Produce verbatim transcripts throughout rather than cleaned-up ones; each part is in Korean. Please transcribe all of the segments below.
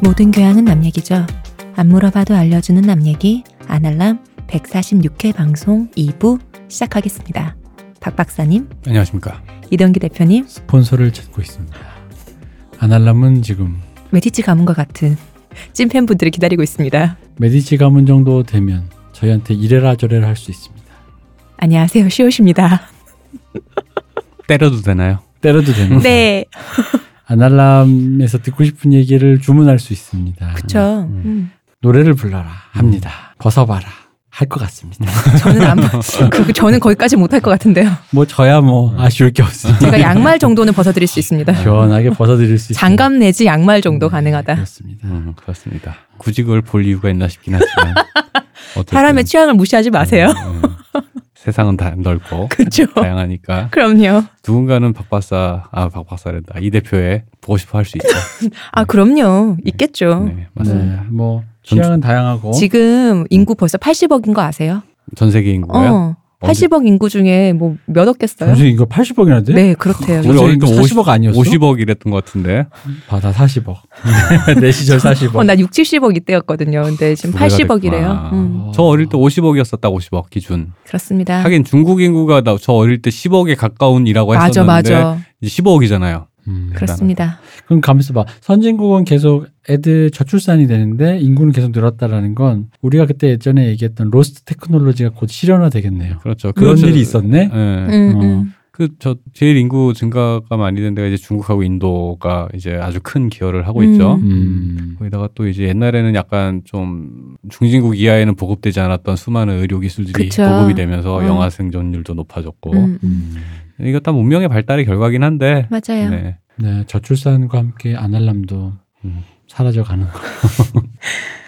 모든 교양은 남 얘기죠. 안 물어봐도 알려주는 남 얘기 아날람 백사십육 회 방송 이 부 시작하겠습니다. 박 박사님. 안녕하십니까. 이동기 대표님. 스폰서를 찾고 있습니다. 아날람은 지금 메디치 가문과 같은 찐팬분들을 기다리고 있습니다. 메디치 가문 정도 되면 저희한테 이래라 저래라 할 수 있습니다. 안녕하세요. 시옷입니다. 때려도 되나요? 때려도 되나요? 네. 아날람에서 듣고 싶은 얘기를 주문할 수 있습니다. 그렇죠. 음. 음. 노래를 불러라 합니다. 음. 벗어봐라 할 것 같습니다. 저는 안 그 저는 거기까지 못 할 것 같은데요. 뭐 저야 뭐 아쉬울 게 없습니다. 제가 양말 정도는 벗어드릴 수 있습니다. 시원하게 벗어드릴 수 있습니다. 장갑 내지 양말 정도 가능하다. 음, 그렇습니다. 음, 그렇습니다. 굳이 그걸 볼 이유가 있나 싶긴 하지만 사람의 취향을 무시하지 마세요. 음, 음. 세상은 다 넓고 그쵸? 다양하니까. 그럼요. 누군가는 박박사, 아 박박사랜다. 이 대표에 보고 싶어 할 수 있죠. 아 그럼요. 있겠죠. 네, 네 맞습니다. 네, 뭐 취향은 다양하고. 지금 인구 벌써 팔십억인 거 아세요? 전 세계 인구요? 어, 팔십억 인구 중에 뭐 몇 없겠어요? 전 세계 인구 팔십억이나 돼? 네 그렇대요. 우리 어릴 때 사십억 아니었어? 오십억 이랬던 것 같은데. 받아 사십억. 내 시절 사십억. 어, 난 육십, 칠십억 이때였거든요. 근데 지금 팔십억이래요. 음. 저 어릴 때 오십억이었었다. 오십억 기준. 그렇습니다. 하긴 중국 인구가 나, 저 어릴 때 십억에 가까운이라고 했었는데 맞아, 맞아. 이제 십억이잖아요. 음, 그렇습니다. 그럼 가면서 봐. 선진국은 계속 애들 저출산이 되는데 인구는 계속 늘었다라는 건 우리가 그때 예전에 얘기했던 로스트 테크놀로지가 곧 실현화 되겠네요. 그렇죠. 그런 그렇죠. 일이 있었네. 네. 음, 어. 음. 그 저 제일 인구 증가가 많이 된 데가 이제 중국하고 인도가 이제 아주 큰 기여를 하고 음. 있죠. 음. 거기다가 또 이제 옛날에는 약간 좀 중진국 이하에는 보급되지 않았던 수많은 의료 기술들이 그쵸. 보급이 되면서 음. 영아 생존율도 높아졌고. 음. 음. 이거 다 문명의 발달의 결과긴 한데 맞아요. 네, 네 저출산과 함께 아날람도 음, 사라져가는 거예요.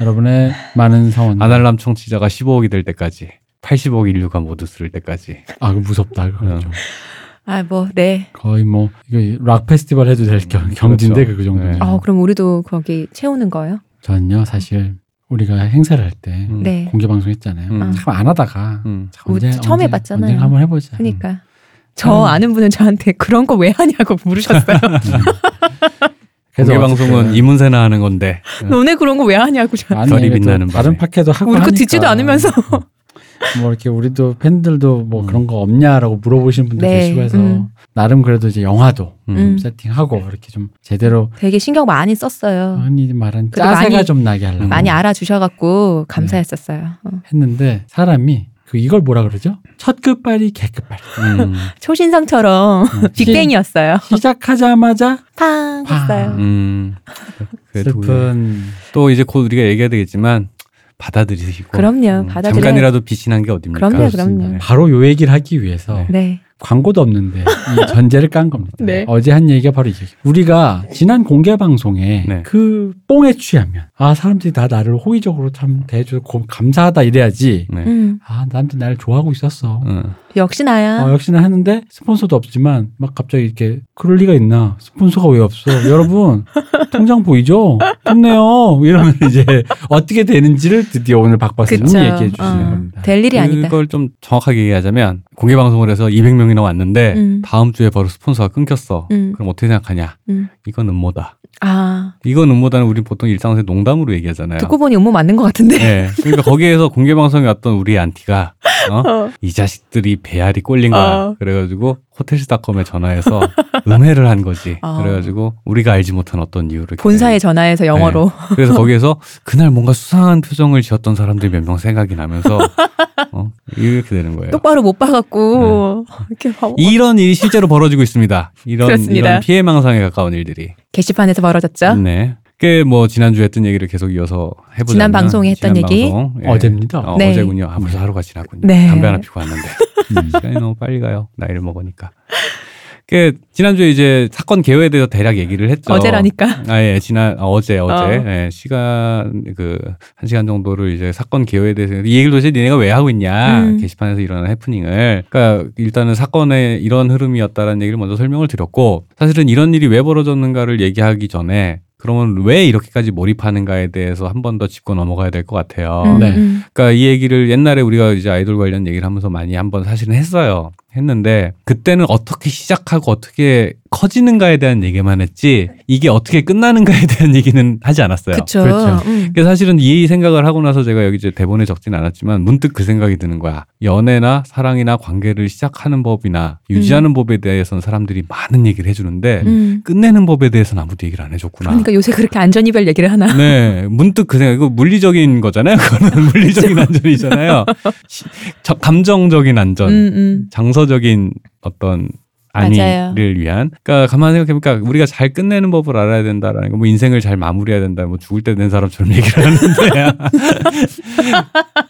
여러분의 많은 성원 아날람 청취자가 십오억이 될 때까지 팔십억 인류가 모두 쓸 때까지 아 그거 무섭다 그거죠. 음. 아 뭐 네 거의 뭐 이거 락 페스티벌 해도 될 음, 경진데 그렇죠. 그 정도는. 네. 아 그럼 우리도 거기 채우는 거예요? 저는요 사실. 우리가 행사를 할 때 음. 네. 공개 방송했잖아요. 음. 참 안 하다가 음. 참 언제, 처음 언제, 해봤잖아요. 언젠가 한번 해보자. 그러니까. 음. 저 아는 분은 저한테 그런 거 왜 하냐고 물으셨어요. 공개 방송은 이문세나 하는 건데. 너네 그런 거 왜 하냐고 저한테. 별이 빛나는 밤에. 다른 팟캐도 하고 우리 거 듣지도 않으면서. 뭐 이렇게 우리도 팬들도 뭐 음. 그런 거 없냐라고 물어보시는 분들 네. 계시고 해서 음. 나름 그래도 이제 영화도 음. 세팅하고 이렇게 좀 제대로 되게 신경 많이 썼어요. 많이 말한 짜세가 좀 나게 하려고 많이 알아주셔갖고 감사했었어요. 네. 했는데 사람이 그 이걸 뭐라 그러죠? 첫 끝발이 개끝발. 음. 초신상처럼 음. 빅뱅이었어요. 시작하자마자 팡 했어요. 음. 슬픈 또 이제 곧 우리가 얘기해야 되겠지만 받아들이시고 그럼요. 받아들여야... 잠깐이라도 빛이 난 게 어딥니까? 그럼요. 그럼요. 바로 요 얘기를 하기 위해서 네. 광고도 없는데 이 전제를 깐 겁니다. 네. 어제 한 얘기가 바로 이 얘기. 우리가 지난 공개 방송에 네. 그 뽕에 취하면 아 사람들이 다 나를 호의적으로 참 대해줘서 감사하다 이래야지 네. 음. 아 남들 나를 좋아하고 있었어. 음. 역시 나야. 어, 역시나 하는데 스폰서도 없지만 막 갑자기 이렇게 그럴 리가 있나. 스폰서가 왜 없어. 여러분 통장 보이죠? 좋네요. 이러면 이제 어떻게 되는지를 드디어 오늘 박 박사님 얘기해 주시는 어. 겁니다. 될 일이 아니다. 그걸 좀 정확하게 얘기하자면 공개 방송을 해서 이백 명이나 왔는데 음. 다음 주에 바로 스폰서가 끊겼어. 음. 그럼 어떻게 생각하냐. 음. 이건 음모다. 아. 이건 음모다는 우린 보통 일상에서 농담으로 얘기하잖아요. 듣고 보니 음모 맞는 것 같은데. 네. 그러니까 거기에서 공개 방송에 왔던 우리의 안티가 어? 어. 이 자식들이 배알이 꼴린 거야. 어. 그래가지고 호텔스닷컴에 전화해서 음해를 한 거지. 어. 그래가지고 우리가 알지 못한 어떤 이유를 본사에 전화해서 영어로. 네. 그래서 거기에서 그날 뭔가 수상한 표정을 지었던 사람들이 몇 명 생각이 나면서 어? 이렇게 되는 거예요. 똑바로 못 봐갖고 네. 이렇게 봐. 이런 일이 실제로 벌어지고 있습니다. 이런, 이런 피해망상에 가까운 일들이 게시판에서 벌어졌죠. 네. 꽤 뭐 지난주에 했던 얘기를 계속 이어서 해보자면 지난 방송에 했던 지난 얘기 방송, 예. 어제입니다. 어, 네. 어제군요. 아, 벌써 하루가 지났군요. 네. 담배 하나 피고 왔는데 음. 시간이 너무 빨리 가요. 나이를 먹으니까. 꽤 지난주에 이제 사건 개요에 대해서 대략 얘기를 했죠. 어제라니까. 아, 예. 지난 아, 어제 어제 어. 예. 시간 그 한 시간 정도를 이제 사건 개요에 대해서 이 얘기를 도대체 니네가 왜 하고 있냐 음. 게시판에서 일어난 해프닝을. 그러니까 일단은 사건의 이런 흐름이었다라는 얘기를 먼저 설명을 드렸고 사실은 이런 일이 왜 벌어졌는가를 얘기하기 전에. 그러면 왜 이렇게까지 몰입하는가에 대해서 한 번 더 짚고 넘어가야 될 것 같아요. 네. 그러니까 이 얘기를 옛날에 우리가 이제 아이돌 관련 얘기를 하면서 많이 한번 사실은 했어요. 했는데 그때는 어떻게 시작하고 어떻게 커지는가에 대한 얘기만 했지 이게 어떻게 끝나는가에 대한 얘기는 하지 않았어요. 그쵸. 그렇죠. 음. 그래서 사실은 이 생각을 하고 나서 제가 여기 이제 대본에 적진 않았지만 문득 그 생각이 드는 거야. 연애나 사랑이나 관계를 시작하는 법이나 유지하는 음. 법에 대해서는 사람들이 많은 얘기를 해주는데 음. 끝내는 법에 대해서는 아무도 얘기를 안 해줬구나. 그러니까 요새 그렇게 안전이별 얘기를 하나? 네. 문득 그 생각. 이거 물리적인 거잖아요. 그거는 물리적인 안전이잖아요. 시, 저, 감정적인 안전. 음, 음. 장서적인 어떤 아니를 맞아요. 위한. 그러니까 가만히 생각해보니까 우리가 잘 끝내는 법을 알아야 된다라는 거, 뭐 인생을 잘 마무리해야 된다, 뭐 죽을 때 된 사람처럼 얘기를 하는데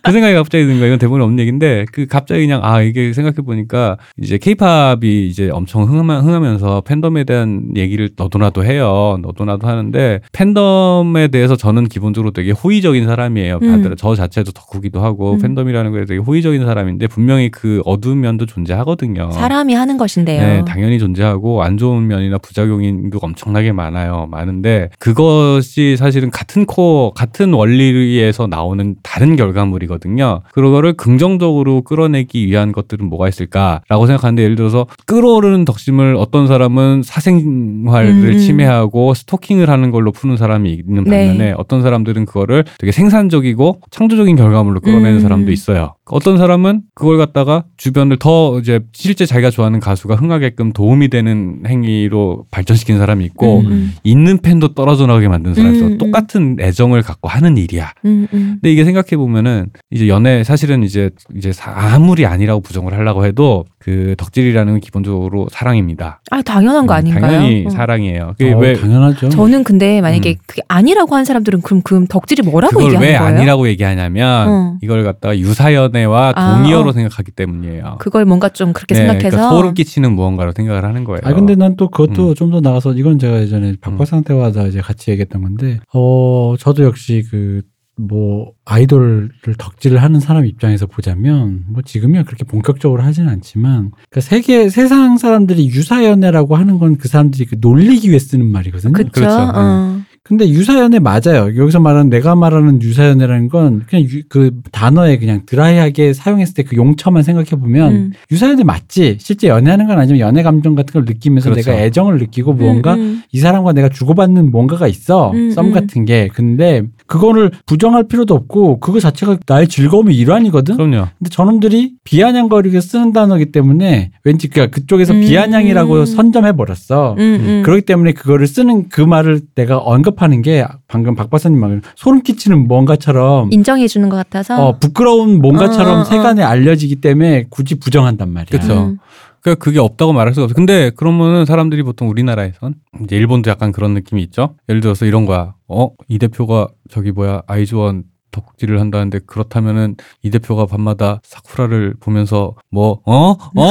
그 생각이 갑자기 든 거야. 이건 대본에 없는 얘기인데 그 갑자기 그냥 아 이게 생각해보니까 이제 케이팝이 이제 엄청 흥하면, 흥하면서 팬덤에 대한 얘기를 너도나도 해요. 너도나도 하는데 팬덤에 대해서 저는 기본적으로 되게 호의적인 사람이에요. 다들 음. 저 자체도 덕후기도 하고 음. 팬덤이라는 거에 되게 호의적인 사람인데 분명히 그 어두운 면도 존재하거든요. 사람이 하는 것인데요. 네. 네, 당연히 존재하고 안 좋은 면이나 부작용이 엄청나게 많아요. 많은데 그것이 사실은 같은 코, 같은 원리에서 나오는 다른 결과물이거든요. 그거를 긍정적으로 끌어내기 위한 것들은 뭐가 있을까라고 생각하는데 예를 들어서 끌어오르는 덕심을 어떤 사람은 사생활을 음. 침해하고 스토킹을 하는 걸로 푸는 사람이 있는 반면에 네. 어떤 사람들은 그거를 되게 생산적이고 창조적인 결과물로 끌어내는 음. 사람도 있어요. 어떤 사람은 그걸 갖다가 주변을 더 이제 실제 자기가 좋아하는 가수가 흥하게끔 도움이 되는 행위로 발전시킨 사람이 있고 음. 있는 팬도 떨어져 나가게 만든 사람이 있어. 음. 똑같은 애정을 갖고 하는 일이야. 음. 근데 이게 생각해 보면은 이제 연애 사실은 이제 이제 아무리 아니라고 부정을 하려고 해도 그 덕질이라는 건 기본적으로 사랑입니다. 아 당연한 거 음, 아닌가요? 당연히 어. 사랑이에요. 그게 어, 왜 당연하죠. 저는 근데 만약에 음. 그게 아니라고 한 사람들은 그럼 그 덕질이 뭐라고 그걸 얘기하는 왜 거예요? 왜 아니라고 얘기하냐면 어. 이걸 갖다가 유사연애와 아, 동의어로 어. 생각하기 때문이에요. 그걸 뭔가 좀 그렇게 네, 생각해서 그러니까 소름 끼치는 무언가로 생각을 하는 거예요. 아 근데 난 또 그것도 음. 좀 더 나가서 이건 제가 예전에 박박상태와 다 이제 같이 얘기했던 건데 어 저도 역시 그 뭐 아이돌을 덕질을 하는 사람 입장에서 보자면 뭐 지금이야 그렇게 본격적으로 하진 않지만 그러니까 세계 세상 사람들이 유사연애라고 하는 건 그 사람들이 그 놀리기 위해 쓰는 말이거든요. 그쵸? 그렇죠. 어. 네. 근데 유사연애 맞아요. 여기서 말하는 내가 말하는 유사연애라는 건 그냥 유, 그 단어에 그냥 드라이하게 사용했을 때 그 용처만 생각해 보면 음. 유사연애 맞지. 실제 연애하는 건 아니지만 연애 감정 같은 걸 느끼면서 그렇죠. 내가 애정을 느끼고 무언가 음, 음. 이 사람과 내가 주고받는 뭔가가 있어. 음, 썸 같은 게. 근데 그거를 부정할 필요도 없고 그거 자체가 나의 즐거움의 일환이거든. 그럼요. 근데 저놈들이 비아냥거리게 쓰는 단어이기 때문에 왠지 그쪽에서 음, 비아냥이라고 음. 선점해버렸어. 음, 음. 그렇기 때문에 그거를 쓰는 그 말을 내가 언급하는 게 방금 박 박사님 말은 소름 끼치는 뭔가처럼 인정해주는 것 같아서 어, 부끄러운 뭔가처럼 어, 어. 세간에 알려지기 때문에 굳이 부정한단 말이야. 그렇죠. 음. 그러니까 그게 없다고 말할 수가 없어. 근데 그러면은 사람들이 보통 우리나라에선 이제 일본도 약간 그런 느낌이 있죠. 예를 들어서 이런 거야. 어? 이 대표가 저기 뭐야 아이즈원 덕질을 한다는데 그렇다면은 이 대표가 밤마다 사쿠라를 보면서 뭐 어? 어?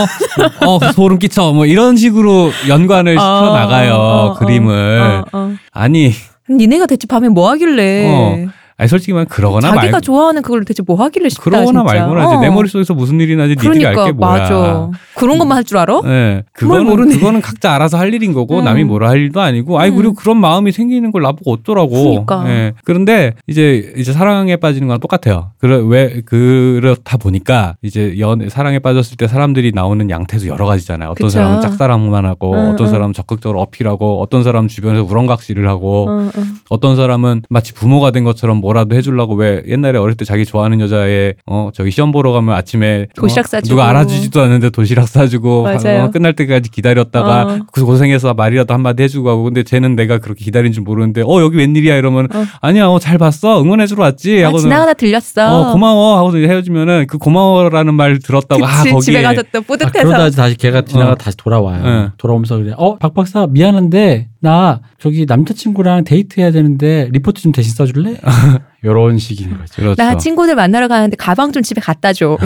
어? 소름 끼쳐. 뭐 이런 식으로 연관을 어, 시켜 나가요. 어, 그림을. 어, 어. 아니. 니네가 대체 밤에 뭐 하길래. 어. 아니 솔직히 말하면 그러거나 자기가 말고 자기가 좋아하는 그걸 대체 뭐 하길래 싶다 그러거나 진짜. 말거나 어. 이제 내 머릿속에서 무슨 일이 나지 그러니까, 니네가 알게 뭐야. 맞아. 그런 것만 할 줄 알아? 네. 그거는, 모르네. 그거는 각자 알아서 할 일인 거고 음. 남이 뭐라 할 일도 아니고 아니 음. 그리고 그런 마음이 생기는 걸 나보고 어쩌라고. 그러니까. 네. 그런데 이제 이제 사랑에 빠지는 거랑 똑같아요. 그래, 왜 그렇다 보니까 이제 연 사랑에 빠졌을 때 사람들이 나오는 양태도 여러 가지잖아요. 어떤 그쵸. 사람은 짝사랑만 하고 음, 어떤 음. 사람은 적극적으로 어필하고 어떤 사람은 주변에서 우렁각시를 하고 음, 음. 어떤 사람은 마치 부모가 된 것처럼 뭐 뭐라도 해주려고 왜 옛날에 어릴 때 자기 좋아하는 여자의 어 저기 시험 보러 가면 아침에 도시락 어, 사주고 누가 알아주지도 않는데 도시락 사주고 어, 끝날 때까지 기다렸다가 어. 고생해서 말이라도 한마디 해주고 하고 근데 쟤는 내가 그렇게 기다린 줄 모르는데 어 여기 웬일이야 이러면 어. 아니야 어, 잘 봤어 응원해주러 왔지 하고 아, 지나가다 들렸어 어, 고마워 하고 헤어지면은 그 고마워라는 말 들었다고 그치, 아 거기에 집에 가서 또 뿌듯해서 아, 그러다 다시 걔가 지나가 어. 다시 돌아와요. 응. 돌아오면서 그래 어 박 박사 미안한데 나 저기 남자친구랑 데이트해야 되는데 리포트 좀 대신 써줄래? 이런 식인 거죠. 그렇죠. 나 친구들 만나러 가는데 가방 좀 집에 갖다 줘.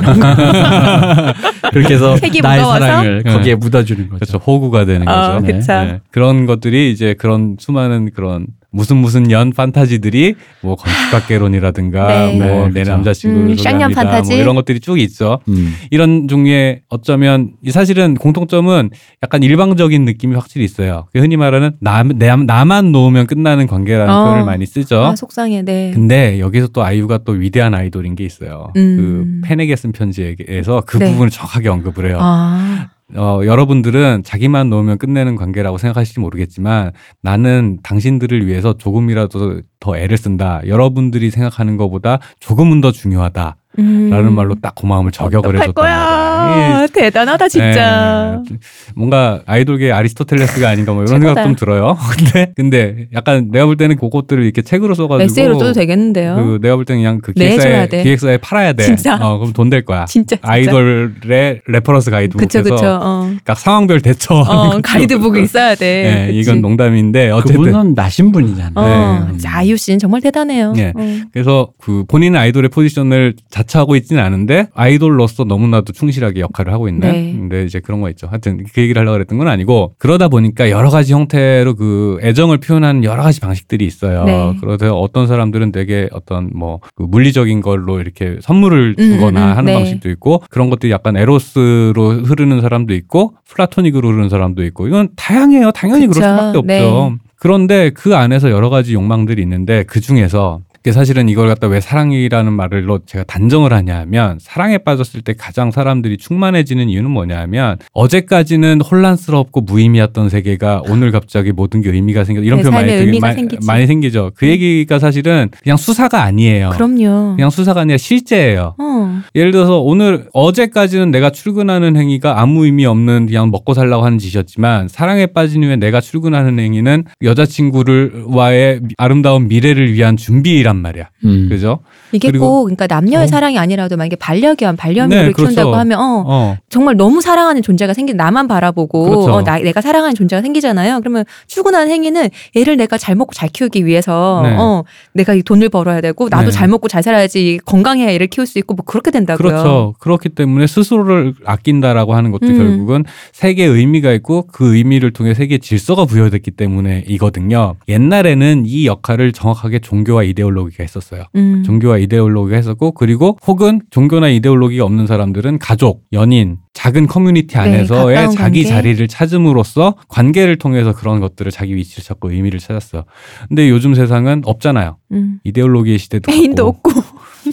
그렇게 해서 나의 무거워서? 사랑을 거기에 네. 묻어주는 거죠. 그렇죠. 호구가 되는 어, 거죠. 네. 그런 것들이 이제 그런 수많은 그런 무슨 무슨 연 판타지들이 뭐 건축학개론이라든가 네. 뭐 내 네, 그렇죠. 남자친구를 소개합니다 음, 판타지 뭐 이런 것들이 쭉 있죠. 음. 이런 종류의 어쩌면 사실은 공통점은 약간 일방적인 느낌이 확실히 있어요. 흔히 말하는 나, 내, 나만 놓으면 끝나는 관계라는 어. 표현을 많이 쓰죠. 아, 속상해. 네. 근데 근데 여기서 또 아이유가 또 위대한 아이돌인 게 있어요. 음. 그 팬에게 쓴 편지에서 그 네. 부분을 정확하게 언급을 해요. 아. 어, 여러분들은 자기만 놓으면 끝내는 관계라고 생각하실지 모르겠지만 나는 당신들을 위해서 조금이라도 더 애를 쓴다. 여러분들이 생각하는 것보다 조금은 더 중요하다. 음. 라는 말로 딱 고마움을 저격을 해줬단 말이야. 예. 대단하다 진짜. 예. 뭔가 아이돌계 아리스토텔레스가 아닌가 뭐 이런 생각 좀 들어요. 근데 근데 약간 내가 볼 때는 그것들을 이렇게 책으로 써가지고 에세이로 써도 되겠는데요. 그 내가 볼 때는 그냥 그 기획사에, 기획사에 팔아야 돼. 진짜. 어, 그럼 돈 될 거야. 진짜, 진짜. 아이돌의 레퍼런스 가이드북에서. 그쵸 그쵸. 어. 그러니까 상황별 대처. 어, 가이드북이 있어야 돼. 예. 이건 농담인데 어쨌든 그분은 나신 분이잖아요. 어. 네. 아이유 씨는 정말 대단해요. 예. 어. 그래서 그 본인 아이돌의 포지션을 자처하고 있지는 않은데 아이돌로서 너무나도 충실하게 역할을 하고 있는. 네. 근데 이제 그런 거 있죠. 하여튼 그 얘기를 하려고 했던 건 아니고 그러다 보니까 여러 가지 형태로 그 애정을 표현하는 여러 가지 방식들이 있어요. 네. 그래서 어떤 사람들은 되게 어떤 뭐 그 물리적인 걸로 이렇게 선물을 주거나 음, 음, 하는 네. 방식도 있고 그런 것들이 약간 에로스로 흐르는 사람도 있고 플라토닉으로 흐르는 사람도 있고 이건 다양해요. 당연히 그쵸. 그럴 수밖에 네. 없죠. 그런데 그 안에서 여러 가지 욕망들이 있는데 그 중에서 사실은 이걸 갖다 왜 사랑이라는 말로 제가 단정을 하냐 하면 사랑에 빠졌을 때 가장 사람들이 충만해지는 이유는 뭐냐 하면 어제까지는 혼란스럽고 무의미했던 세계가 오늘 갑자기 모든 게 의미가 생겨 이런 네, 표현 많이, 많이, 많이 생기죠. 그 얘기가 사실은 그냥 수사가 아니에요. 그럼요. 그냥 수사가 아니라 실제예요. 어. 예를 들어서 오늘 어제까지는 내가 출근하는 행위가 아무 의미 없는 그냥 먹고 살라고 하는 짓이었지만 사랑에 빠진 후에 내가 출근하는 행위는 여자친구와의 아름다운 미래를 위한 준비라 말이야. 음. 그죠? 이게 꼭 그러니까 남녀의 어. 사랑이 아니라도 만약에 반려견, 반려묘를 네, 그렇죠. 키운다고 하면 어, 어. 정말 너무 사랑하는 존재가 생긴 나만 바라보고 그렇죠. 어, 나, 내가 사랑하는 존재가 생기잖아요. 그러면 출근하는 행위는 얘를 내가 잘 먹고 잘 키우기 위해서 네. 어, 내가 이 돈을 벌어야 되고 나도 네. 잘 먹고 잘 살아야지 건강해야 얘를 키울 수 있고 뭐 그렇게 된다고요. 그렇죠. 그렇기 때문에 스스로를 아낀다라고 하는 것도 음. 결국은 세계의 의미가 있고 그 의미를 통해 세계의 질서가 부여됐기 때문에 이거든요. 옛날에는 이 역할을 정확하게 종교와 이데올로기 가 있었어요. 음. 종교와 이데올로기가 했었고 그리고 혹은 종교나 이데올로기가 없는 사람들은 가족, 연인, 작은 커뮤니티 안에서의 네, 자기 관계? 자리를 찾음으로써 관계를 통해서 그런 것들을 자기 위치를 찾고 의미를 찾았어요. 근데 요즘 세상은 없잖아요. 음. 이데올로기의 시대도 페인도 없고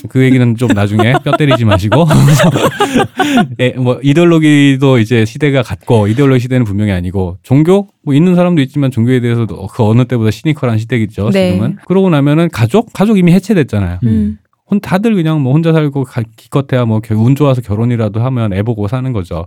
그 얘기는 좀 나중에 뼈 때리지 마시고 네, 뭐 이데올로기도 이제 시대가 같고 이데올로기 시대는 분명히 아니고 종교? 뭐 있는 사람도 있지만 종교에 대해서도 그 어느 때보다 시니컬한 시대겠죠. 네. 지금은. 그러고 나면은 가족? 가족 이미 해체됐잖아요. 음. 다들 그냥 뭐 혼자 살고 기껏해야 뭐 운 좋아서 결혼이라도 하면 애 보고 사는 거죠.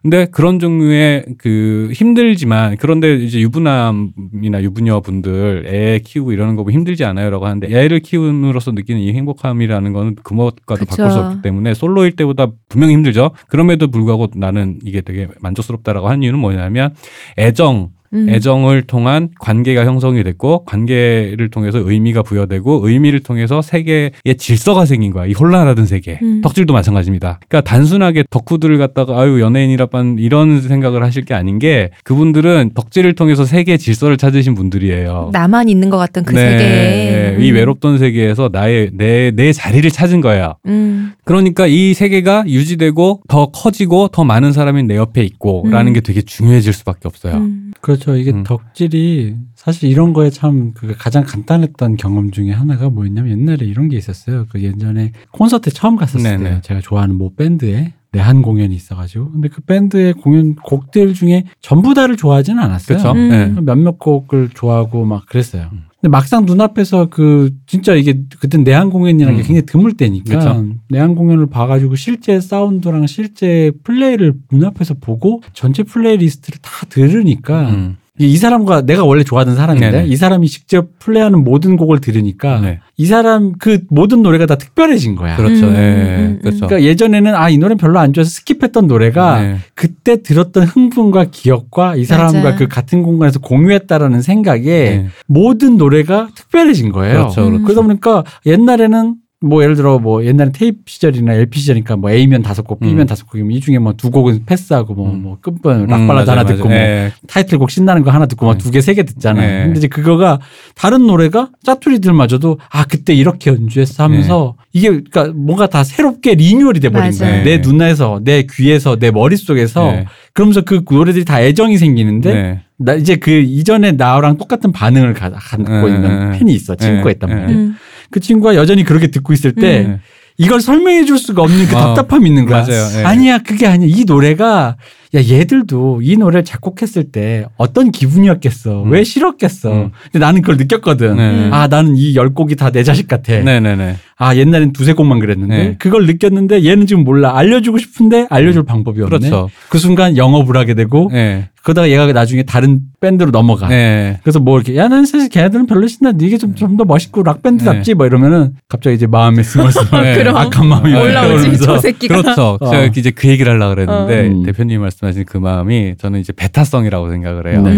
근데 그런 종류의 그 힘들지만 그런데 이제 유부남이나 유부녀 분들 애 키우고 이러는 거 보면 힘들지 않아요라고 하는데 애를 키움으로써 느끼는 이 행복함이라는 거는 그것과도 바꿀 수 없기 때문에 솔로일 때보다 분명히 힘들죠. 그럼에도 불구하고 나는 이게 되게 만족스럽다라고 하는 이유는 뭐냐면 애정. 음. 애정을 통한 관계가 형성이 됐고 관계를 통해서 의미가 부여되고 의미를 통해서 세계의 질서가 생긴 거야. 이 혼란하던 세계. 음. 덕질도 마찬가지입니다. 그러니까 단순하게 덕후들을 갖다가 아유 연예인이라만 이런 생각을 하실 게 아닌 게 그분들은 덕질을 통해서 세계의 질서를 찾으신 분들이에요. 나만 있는 것 같던 그 네, 세계에. 음. 이 외롭던 세계에서 나의 내, 내 자리를 찾은 거예요. 음. 그러니까 이 세계가 유지되고 더 커지고 더 많은 사람이 내 옆에 있고 음. 라는 게 되게 중요해질 수밖에 없어요. 음. 그렇죠. 그렇죠. 이게 음. 덕질이 사실 이런 거에 참 그 가장 간단했던 경험 중에 하나가 뭐였냐면 옛날에 이런 게 있었어요. 그 예전에 콘서트에 처음 갔었을 네네. 때 제가 좋아하는 뭐 밴드에 내한 공연이 있어가지고 근데 그 밴드의 공연 곡들 중에 전부 다를 좋아하지는 않았어요. 그렇죠. 음. 네. 몇몇 곡을 좋아하고 막 그랬어요. 음. 근데 막상 눈앞에서 그 진짜 이게 그때 내한 공연이라는 음. 게 굉장히 드물 때니까 그쵸? 내한 공연을 봐가지고 실제 사운드랑 실제 플레이를 눈앞에서 보고 전체 플레이리스트를 다 들으니까 음. 이 사람과 내가 원래 좋아하던 사람인데 네네. 이 사람이 직접 플레이하는 모든 곡을 들으니까 네. 이 사람 그 모든 노래가 다 특별해진 거야. 그렇죠. 음, 네. 음, 그렇죠. 그러니까 예전에는 아, 이 노래는 별로 안 좋아서 스킵했던 노래가 네. 그때 들었던 흥분과 기억과 이 사람과 맞아. 그 같은 공간에서 공유했다라는 생각에 네. 모든 노래가 특별해진 거예요. 그렇죠. 그렇죠. 음. 그러다 보니까 옛날에는 뭐 예를 들어 뭐 옛날에 테이프 시절이나 엘피 시절이니까 뭐 A면 다섯 곡, B면 다섯 음. 곡이면 이 중에 뭐 두 곡은 패스하고 뭐 뭐 끝번 락발라드 하나 맞아. 듣고 네. 뭐 타이틀곡 신나는 거 하나 듣고 막 두 개 세 개 듣잖아요. 네. 근데 이제 그거가 다른 노래가 짜투리들마저도 아 그때 이렇게 연주했어 하면서 네. 이게 그러니까 뭔가 다 새롭게 리뉴얼이 돼버린 거예요. 내 눈에서, 내 귀에서, 내 머릿속에서 네. 그러면서 그 노래들이 다 애정이 생기는데. 네. 나 이제 그 이전에 나랑 똑같은 반응을 갖고 음, 있는 팬이 있어. 친구가 있단 말이에요. 음. 그 친구가 여전히 그렇게 듣고 있을 때 음. 이걸 설명해 줄 수가 없는 그 어, 답답함이 있는 거야. 맞아요. 네. 아니야, 그게 아니야. 이 노래가 야 얘들도 이 노래를 작곡했을 때 어떤 기분이었겠어. 음. 왜 싫었겠어. 음. 근데 나는 그걸 느꼈거든. 네네. 아 나는 이 열 곡이 다 내 자식 같아. 네네네. 아 옛날엔 두세 곡만 그랬는데 네. 그걸 느꼈는데 얘는 지금 몰라. 알려주고 싶은데 알려줄 음. 방법이 없네. 그렇죠. 그 순간 영업을 하게 되고 네. 그러다가 얘가 나중에 다른 밴드로 넘어가. 네. 그래서 뭐 이렇게 야 나는 사실 걔네들은 별로 신나. 이게 좀 좀 더 멋있고 락밴드답지 네. 뭐 이러면은 갑자기 이제 마음에 스멀스멀 네. 악한 마음이 올라오지. 저 새끼가. 그렇죠. 어. 제가 이제 그 얘기를 하려고 그랬는데 어. 음. 대표님 말씀 말씀하신 그 마음이 저는 이제 배타성이라고 생각을 해요. 네.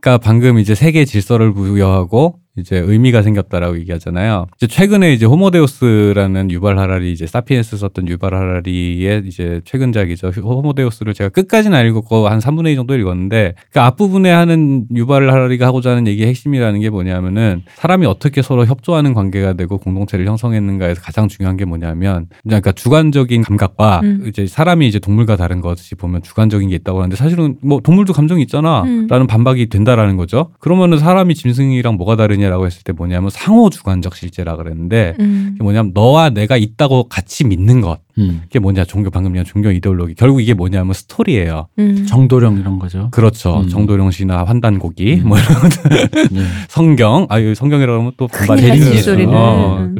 그러니까 방금 이제 세계 질서를 부여하고 이제 의미가 생겼다라고 얘기하잖아요. 이제 최근에 이제 호모데우스라는 유발 하라리 이제 사피엔스 썼던 유발 하라리의 이제 최근작이죠. 호모데우스를 제가 끝까지는 안 읽었고 한 삼분의 이 정도 읽었는데 그 앞부분에 하는 유발 하라리가 하고자 하는 얘기의 핵심이라는 게 뭐냐면은 사람이 어떻게 서로 협조하는 관계가 되고 공동체를 형성했는가에서 가장 중요한 게 뭐냐면 그러니까 주관적인 감각과 음. 이제 사람이 이제 동물과 다른 것이 보면 주관적인 게 있다고 하는데 사실은 뭐 동물도 감정이 있잖아 음. 라는 반박이 된다라는 거죠. 그러면은 사람이 짐승이랑 뭐가 다르냐 라고 했을 때 뭐냐면 상호주관적 실제라 그랬는데 음. 그게 뭐냐면 너와 내가 있다고 같이 믿는 것 음. 그게 뭐냐 종교 방금 얘기한 종교 이데올로기 결국 이게 뭐냐면 스토리예요. 음. 정도령 이런 거죠. 그렇죠. 음. 정도령 시나 환단고기 음. 뭐 이런 네. 성경 아 성경이라고 하면 또 반발이 어. 음.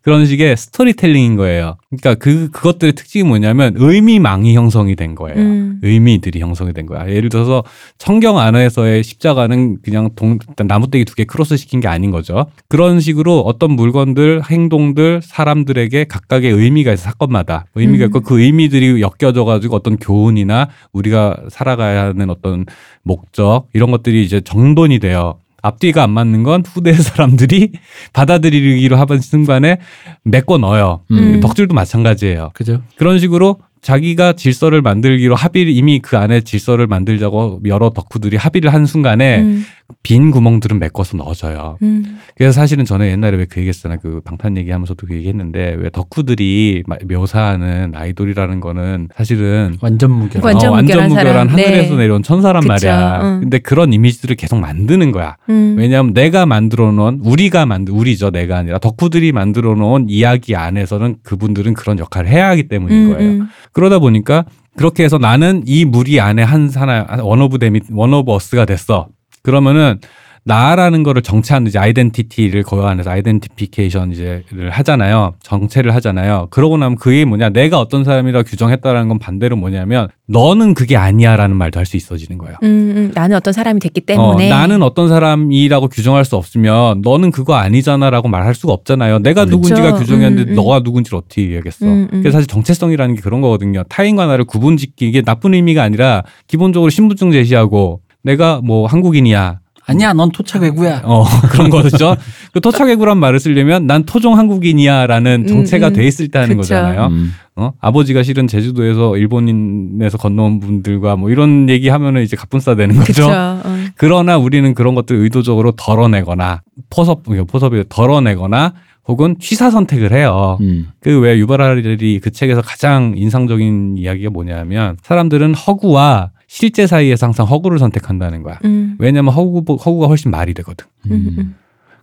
그런 식의 스토리텔링인 거예요. 그러니까 그 그것들의 특징이 뭐냐면 의미망이 형성이 된 거예요. 음. 의미들이 형성이 된 거야. 예를 들어서 성경 안에서의 십자가는 그냥 동, 일단 나무떼기 두 개 크로스 시킨 게 아닌 거죠. 그런 식으로 어떤 물건들, 행동들, 사람들에게 각각의 의미가 있어 사건마다 의미가 있고 음. 그 의미들이 엮여져가지고 어떤 교훈이나 우리가 살아가야 하는 어떤 목적 이런 것들이 이제 정돈이 돼요. 앞뒤가 안 맞는 건 후대의 사람들이 받아들이기로 하는 순간에 메꿔 넣어요. 음. 덕질도 마찬가지예요. 그죠? 그런 식으로 자기가 질서를 만들기로 합의를 이미 그 안에 질서를 만들자고 여러 덕후들이 합의를 한 순간에 음. 빈 구멍들은 메꿔서 넣어줘요. 음. 그래서 사실은 전에 옛날에 왜 그 얘기했잖아요. 그 방탄 얘기하면서도 그 얘기했는데 왜 덕후들이 묘사하는 아이돌이라는 거는 사실은 완전 무결한, 완전, 어, 완전 무결한 하늘에서 네. 내려온 천사란 그쵸. 말이야. 응. 근데 그런 이미지들을 계속 만드는 거야. 음. 왜냐하면 내가 만들어놓은 우리가 만들 우리죠. 내가 아니라 덕후들이 만들어놓은 이야기 안에서는 그분들은 그런 역할을 해야 하기 때문인 음, 거예요. 음. 그러다 보니까 그렇게 해서 나는 이 무리 안에 한 하나 원 오브 데미 원 오브 어스가 됐어. 그러면은 나라는 거를 정체하는 이제 아이덴티티를 거기 안에서 아이덴티피케이션 이제를 하잖아요. 정체를 하잖아요. 그러고 나면 그게 뭐냐? 내가 어떤 사람이라 규정했다라는 건 반대로 뭐냐면 너는 그게 아니야라는 말도 할 수 있어지는 거예요. 음, 음, 나는 어떤 사람이 됐기 때문에 어, 나는 어떤 사람이라고 규정할 수 없으면 너는 그거 아니잖아라고 말할 수가 없잖아요. 내가 음, 누군지가 그렇죠. 규정했는데 음, 음. 너가 누군지를 어떻게 얘기하겠어? 음, 음. 그래서 사실 정체성이라는 게 그런 거거든요. 타인과 나를 구분짓기 이게 나쁜 의미가 아니라 기본적으로 신분증 제시하고 내가 뭐 한국인이야. 아니야, 넌 토착 외구야. 어, 그런 거죠. 그 토착 외구란 말을 쓰려면 난 토종 한국인이야라는 정체가 음, 음. 돼 있을 때 하는 그쵸. 거잖아요. 음. 어? 아버지가 실은 제주도에서 일본인에서 건너온 분들과 뭐 이런 얘기 하면은 이제 갑분싸 되는 거죠. 어. 그러나 우리는 그런 것들을 의도적으로 덜어내거나 포섭, 포섭이 덜어내거나 혹은 취사 선택을 해요. 음. 그 왜 유발 하라리 그 책에서 가장 인상적인 이야기가 뭐냐면 사람들은 허구와 실제 사이에서 항상 허구를 선택한다는 거야. 음. 왜냐하면 허구, 허구가 훨씬 말이 되거든. 음.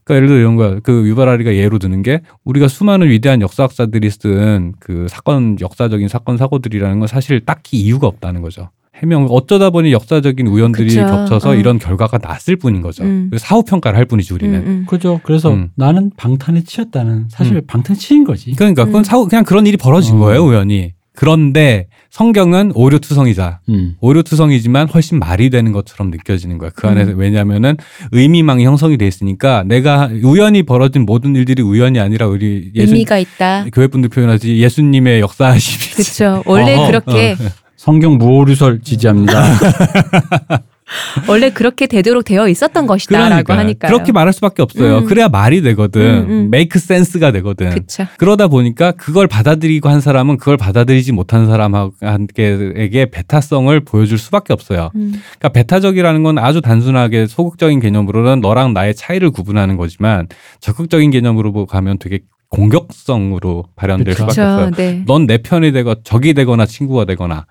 그러니까 예를 들어 이런 거야. 그 유발하리가 예로 드는 게 우리가 수많은 위대한 역사학자들이 쓴 그 사건, 역사적인 사건 사고들이라는 건 사실 딱히 이유가 없다는 거죠. 해명 어쩌다 보니 역사적인 우연들이 그쵸. 겹쳐서 어. 이런 결과가 났을 뿐인 거죠. 음. 사후 평가를 할 뿐이지 우리는. 음, 음. 그죠. 그래서 음. 나는 방탄에 치였다는 사실 음. 방탄 치인 거지. 그러니까 그건 음. 사후 그냥 그런 일이 벌어진 어. 거예요 우연히. 그런데 성경은 오류투성이자 음. 오류투성이지만 훨씬 말이 되는 것처럼 느껴지는 거야. 그 안에 음. 왜냐하면은 의미망이 형성이 돼 있으니까 내가 우연히 벌어진 모든 일들이 우연이 아니라 우리 예수, 의미가 있다. 교회분들 표현하지 예수님의 역사심이지. 그렇죠. 원래 어, 그렇게 어. 성경 무오류설 지지합니다. 원래 그렇게 되도록 되어 있었던 것이다라고 그러니까요. 하니까요. 그렇게 말할 수밖에 없어요. 음. 그래야 말이 되거든. 음, 음. 메이크 센스가 되거든. 그쵸. 그러다 보니까 그걸 받아들이고 한 사람은 그걸 받아들이지 못한 사람에게 배타성을 보여줄 수밖에 없어요. 음. 그러니까 배타적이라는 건 아주 단순하게 소극적인 개념으로는 너랑 나의 차이를 구분하는 거지만 적극적인 개념으로 가면 되게 공격성으로 발현될 그쵸. 수밖에 그쵸. 없어요. 네. 넌 내 편이 되고 적이 되거나 친구가 되거나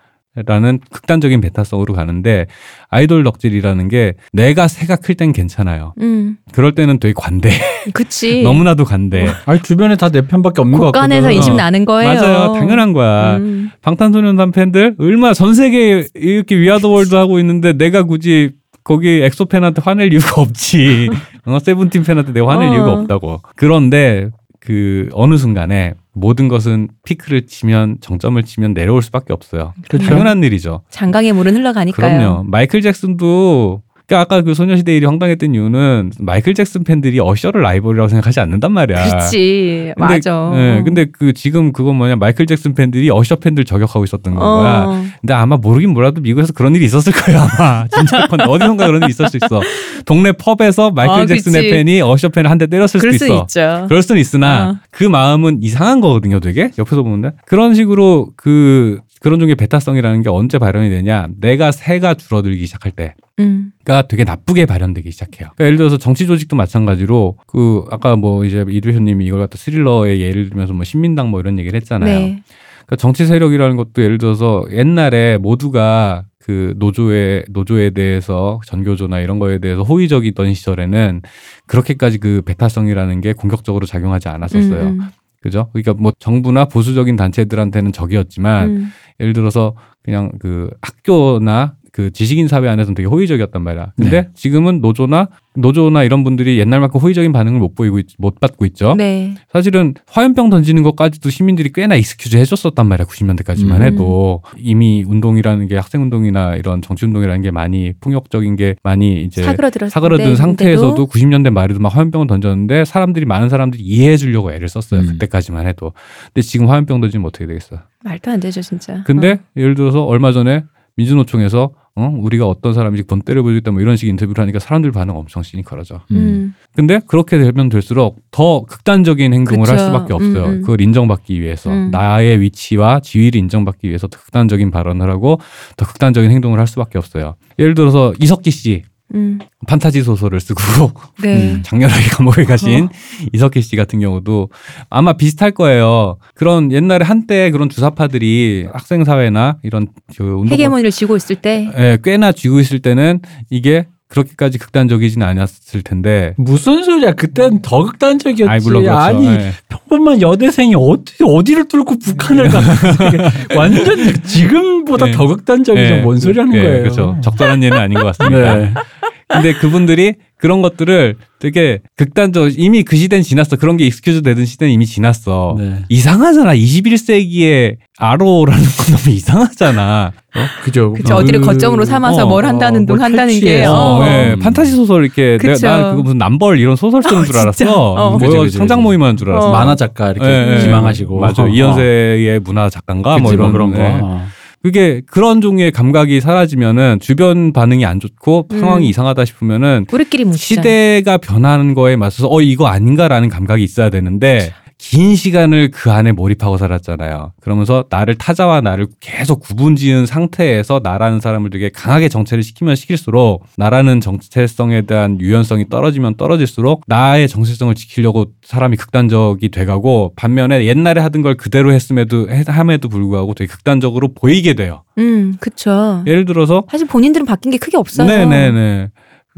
라는 극단적인 배타성으로 가는데, 아이돌 덕질이라는 게 내가 새가 클 땐 괜찮아요. 음. 그럴 때는 되게 관대. 그치. 너무나도 관대. 아니 주변에 다 내 편밖에 없는 것 같거든. 곳간에서 인심 나는 거예요. 맞아요. 당연한 거야. 음. 방탄소년단 팬들 얼마나 전 세계에 이렇게 위아더월드 하고 있는데 내가 굳이 거기 엑소 팬한테 화낼 이유가 없지. 어, 세븐틴 팬한테 내가 화낼 어. 이유가 없다고. 그런데 그 어느 순간에 모든 것은 피크를 치면, 정점을 치면 내려올 수밖에 없어요. 그렇죠. 당연한 일이죠. 장강의 물은 흘러가니까요. 그럼요. 마이클 잭슨도, 그러니까 아까 그 소녀시대 일이 황당했던 이유는 마이클 잭슨 팬들이 어셔를 라이벌이라고 생각하지 않는단 말이야. 그렇지. 근데, 맞아. 네, 근데 그 지금 그건 뭐냐, 마이클 잭슨 팬들이 어셔 팬들 저격하고 있었던 거야. 어. 근데 아마 모르긴 몰라도 미국에서 그런 일이 있었을 거야. 아마 진짜 어디선가 그런 일이 있을 수 있어. 동네 펍에서 마이클 어, 잭슨의 그치. 팬이 어셔 팬을 한 대 때렸을 수도 있어. 있죠. 그럴 수는 있으나 어. 그 마음은 이상한 거거든요, 되게. 옆에서 보는데 그런 식으로 그 그런 종의 배타성이라는 게 언제 발현이 되냐, 내가 새가 줄어들기 시작할 때가 음. 되게 나쁘게 발현되기 시작해요. 그러니까 예를 들어서 정치 조직도 마찬가지로, 그 아까 뭐 이제 이 대표님이 이걸 갖다 스릴러의 예를 들면서 뭐 신민당 뭐 이런 얘기를 했잖아요. 네. 그러니까 정치 세력이라는 것도 예를 들어서 옛날에 모두가 그 노조에 노조에 대해서 전교조나 이런 거에 대해서 호의적이던 시절에는 그렇게까지 그 배타성이라는 게 공격적으로 작용하지 않았었어요. 음. 그죠? 그러니까 뭐 정부나 보수적인 단체들한테는 적이었지만 음. 예를 들어서 그냥 그 학교나 그 지식인 사회 안에서는 되게 호의적이었단 말이야. 근데 네. 지금은 노조나 노조나 이런 분들이 옛날만큼 호의적인 반응을 못 보이고 있, 못 받고 있죠. 네. 사실은 화염병 던지는 것까지도 시민들이 꽤나 익스큐즈 해줬었단 말이야. 구십 년대까지만 음. 해도 이미 운동이라는 게, 학생 운동이나 이런 정치 운동이라는 게 많이 폭력적인 게 많이 이제 사그러들었 사그러든 네, 상태에서도 근데도? 구십 년대 말에도 막 화염병을 던졌는데 사람들이, 많은 사람들이 이해해 주려고 애를 썼어요. 음. 그때까지만 해도. 근데 지금 화염병 던지면 어떻게 되겠어? 말도 안 되죠, 진짜. 근데 어. 예를 들어서 얼마 전에 민주노총에서 어? 우리가 어떤 사람인지 번 때려보여주겠다 뭐 이런 식의 인터뷰를 하니까 사람들 반응 엄청 시니컬하죠. 음. 근데 그렇게 되면 될수록 더 극단적인 행동을 그쵸. 할 수밖에 없어요. 음음. 그걸 인정받기 위해서 음. 나의 위치와 지위를 인정받기 위해서 더 극단적인 발언을 하고 더 극단적인 행동을 할 수밖에 없어요. 예를 들어서 이석기 씨 음. 판타지 소설을 쓰고 네. 장렬하게 감옥에 가신 어. 이석기 씨 같은 경우도 아마 비슷할 거예요. 그런 옛날에 한때 그런 주사파들이 학생사회나 이런 그 운동 헤게모니를 쥐고 있을 때 예, 꽤나 쥐고 있을 때는 이게 그렇게까지 극단적이진 않았을 텐데. 무슨 소리야. 그때는 더 극단적이었지. 아이, 물론 그렇죠. 아니 네. 평범한 여대생이 어디, 어디를 뚫고 북한을 가. 완전 지금보다 네. 더 극단적이죠. 네. 뭔 소리 하는 네. 거예요. 그렇죠. 적절한 예는 아닌 것 같습니다. 네. 근데 그분들이 그런 것들을 되게 극단적, 이미 그 시대는 지났어. 그런 게 익스큐즈 되던 시대는 이미 지났어. 네. 이상하잖아. 이십일 세기에 아로라는 건 너무 이상하잖아. 어? 그죠. 그죠. 어. 어디를 거점으로 삼아서 어, 뭘 한다는 어, 둥 한다는 게. 어. 어, 네. 판타지 소설 이렇게 내가, 난 그거 무슨 남벌 이런 소설 쓰는 줄 알았어. 어. 뭐 창작 모임하는 줄 알았어. 어. 만화 작가 이렇게 네, 지망하시고. 맞아. 어. 이현세의 문화 작가인가 그치, 뭐 이런 그런 거. 네. 어. 그게 그런 종류의 감각이 사라지면은 주변 반응이 안 좋고 상황이 음. 이상하다 싶으면은 우리끼리 묻히잖아. 시대가 변하는 거에 맞서서 어 이거 아닌가라는 감각이 있어야 되는데 그렇죠. 긴 시간을 그 안에 몰입하고 살았잖아요. 그러면서 나를 타자와 나를 계속 구분지은 상태에서 나라는 사람을 되게 강하게 정체를 시키면 시킬수록, 나라는 정체성에 대한 유연성이 떨어지면 떨어질수록 나의 정체성을 지키려고 사람이 극단적이 돼가고, 반면에 옛날에 하던 걸 그대로 했음에도 함에도 불구하고 되게 극단적으로 보이게 돼요. 음, 그렇죠. 예를 들어서 사실 본인들은 바뀐 게 크게 없어요. 네네네.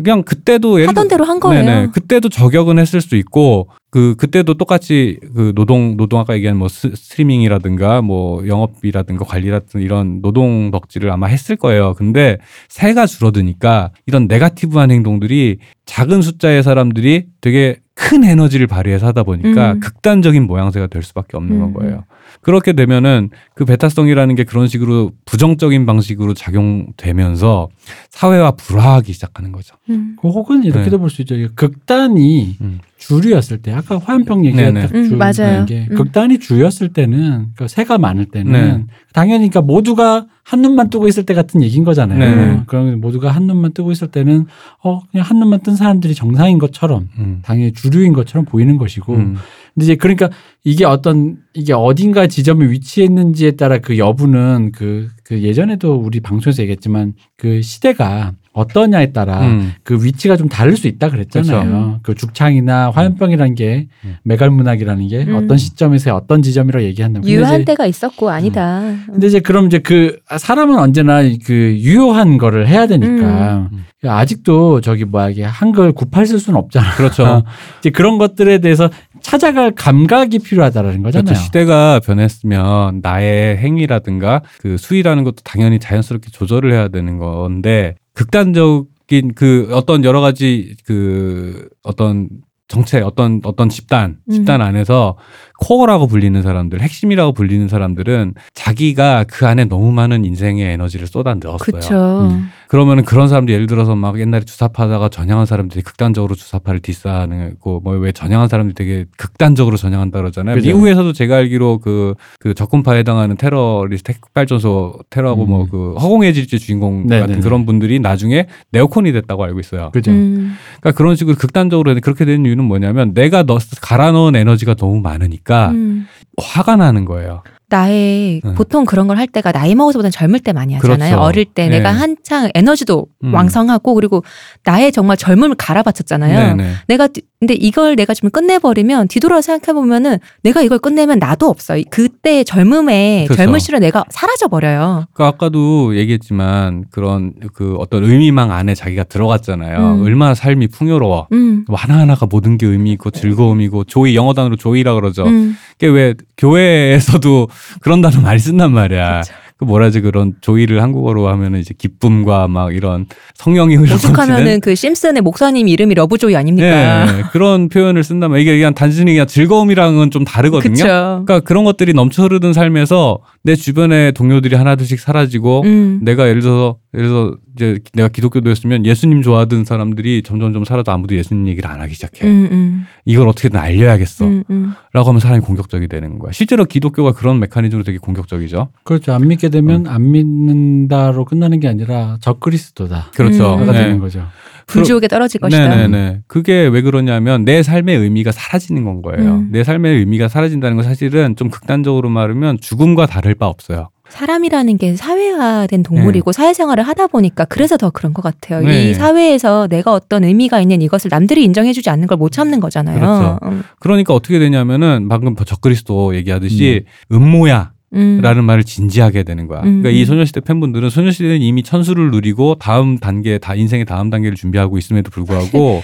그냥 그때도 예를 하던 대로 한 거예요. 네네. 그때도 저격은 했을 수 있고, 그 그때도 똑같이 그 노동 노동 아까 얘기한 뭐 스, 스트리밍이라든가 뭐 영업이라든가 관리라든 이런 노동 덕질을 아마 했을 거예요. 근데 새가 줄어드니까 이런 네거티브한 행동들이 작은 숫자의 사람들이 되게 큰 에너지를 발휘해서 하다 보니까 음. 극단적인 모양새가 될 수밖에 없는 음. 거예요. 그렇게 되면은 그 배타성이라는 게 그런 식으로 부정적인 방식으로 작용되면서 사회와 불화하기 시작하는 거죠. 음. 혹은 이렇게도 네. 볼 수 있죠. 극단이 음. 주류였을 때, 아까 화염병 얘기했던 주, 음, 맞아요. 게, 음. 극단이 주였을 때는, 그러니까 새가 많을 때는 네. 당연히 그러니까 모두가 한 눈만 뜨고 있을 때 같은 얘기인 거잖아요. 네. 그럼 모두가 한 눈만 뜨고 있을 때는 어 그냥 한 눈만 뜬 사람들이 정상인 것처럼 음. 당연히 주류인 것처럼 보이는 것이고, 음. 근데 이제 그러니까 이게 어떤 이게 어딘가 지점에 위치했는지에 따라 그 여부는 그, 그 예전에도 우리 방송에서 얘기했지만 그 시대가 어떠냐에 따라 음. 그 위치가 좀 다를 수 있다 그랬잖아요. 그렇죠. 그 죽창이나 화염병이라는 게 음. 메갈문학이라는 게 음. 어떤 시점에서 어떤 지점이라고 얘기한다. 유효한 때가 있었고 아니다. 음. 근데 이제 그럼 이제 그 사람은 언제나 그 유효한 거를 해야 되니까 음. 아직도 저기 뭐야 이게 한글 구팔 쓸 수는 없잖아. 그렇죠. 이제 그런 것들에 대해서 찾아갈 감각이 필요하다라는 거잖아요. 그렇죠. 시대가 변했으면 나의 행위라든가 그 수위라는 것도 당연히 자연스럽게 조절을 해야 되는 건데. 극단적인 그 어떤 여러 가지 그 어떤 정체, 어떤 어떤 집단, 집단 음. 안에서 코어라고 불리는 사람들, 핵심이라고 불리는 사람들은 자기가 그 안에 너무 많은 인생의 에너지를 쏟아 넣었어요. 음. 그러면은 그런 사람들 예를 들어서 막 옛날에 주사파다가 전향한 사람들이 극단적으로 주사파를 디스하고 뭐 왜 전향한 사람들이 되게 극단적으로 전향한다 그러잖아요. 그죠. 미국에서도 제가 알기로 그, 그 적군파에 해당하는 테러리스트 핵발전소 테러하고 음. 뭐 그 허공의 질주 주인공 네네네. 같은 그런 분들이 나중에 네오콘이 됐다고 알고 있어요. 그죠. 음. 그러니까 그런 식으로 극단적으로 그렇게 된 이유는 뭐냐면 내가 넣, 갈아 넣은 에너지가 너무 많으니까. 그러니까 음. 화가 나는 거예요. 나의 음. 보통 그런 걸 할 때가 나이 먹어서보다는 젊을 때 많이 하잖아요. 그렇죠. 어릴 때 네. 내가 한창 에너지도 음. 왕성하고 그리고 나의 정말 젊음을 갈아바쳤잖아요. 네네. 내가 근데 이걸 내가 좀 끝내버리면 뒤돌아 생각해보면은 내가 이걸 끝내면 나도 없어요. 그때 젊음에 그렇죠. 젊은 시절에 내가 사라져버려요. 그러니까 아까도 얘기했지만 그런 그 어떤 의미망 안에 자기가 들어갔잖아요. 음. 얼마나 삶이 풍요로워. 음. 하나하나가 모든 게 의미 있고 즐거움이고 조이 영어 단어로 조이라 그러죠. 음. 그게 왜 교회에서도 그런 단어 많이 쓴단 말이야. 그쵸. 그 뭐라지 그런 조이를 한국어로 하면은 이제 기쁨과 막 이런 성령이 흘러 넘치는. 오죽하면은 그 심슨의 목사님 이름이 러브조이 아닙니까? 네, 그런 표현을 쓴단 말이야. 이게 그냥 단순히 그냥 즐거움이랑은 좀 다르거든요. 그쵸. 그러니까 그런 것들이 넘쳐흐르던 삶에서 내 주변의 동료들이 하나둘씩 사라지고 음. 내가 예를 들어서 예를 들어서 이제 내가 기독교도였으면 예수님 좋아하던 사람들이 점점점 살아도 아무도 예수님 얘기를 안 하기 시작해. 음, 음. 이걸 어떻게든 알려야겠어. 음, 음. 라고 하면 사람이 공격적이 되는 거야. 실제로 기독교가 그런 메커니즘으로 되게 공격적이죠. 그렇죠. 안 믿게 되면 음. 안 믿는다로 끝나는 게 아니라 적그리스도다. 그렇죠. 음. 네. 되는 거죠. 불지옥에 떨어질 것이다. 네네네. 그게 왜 그러냐면 내 삶의 의미가 사라지는 건 거예요. 음. 내 삶의 의미가 사라진다는 건 사실은 좀 극단적으로 말하면 죽음과 다를 바 없어요. 사람이라는 게 사회화된 동물이고 네. 사회생활을 하다 보니까 그래서 더 그런 것 같아요. 네. 이 사회에서 내가 어떤 의미가 있는 이것을 남들이 인정해주지 않는 걸 못 참는 거잖아요. 그렇죠. 음. 그러니까 어떻게 되냐면은 방금 적그리스도 얘기하듯이 음. 음모야. 음. 라는 말을 진지하게 되는 거야. 음. 그러니까 이 소녀시대 팬분들은 소녀시대는 이미 천수를 누리고 다음 단계, 다 인생의 다음 단계를 준비하고 있음에도 불구하고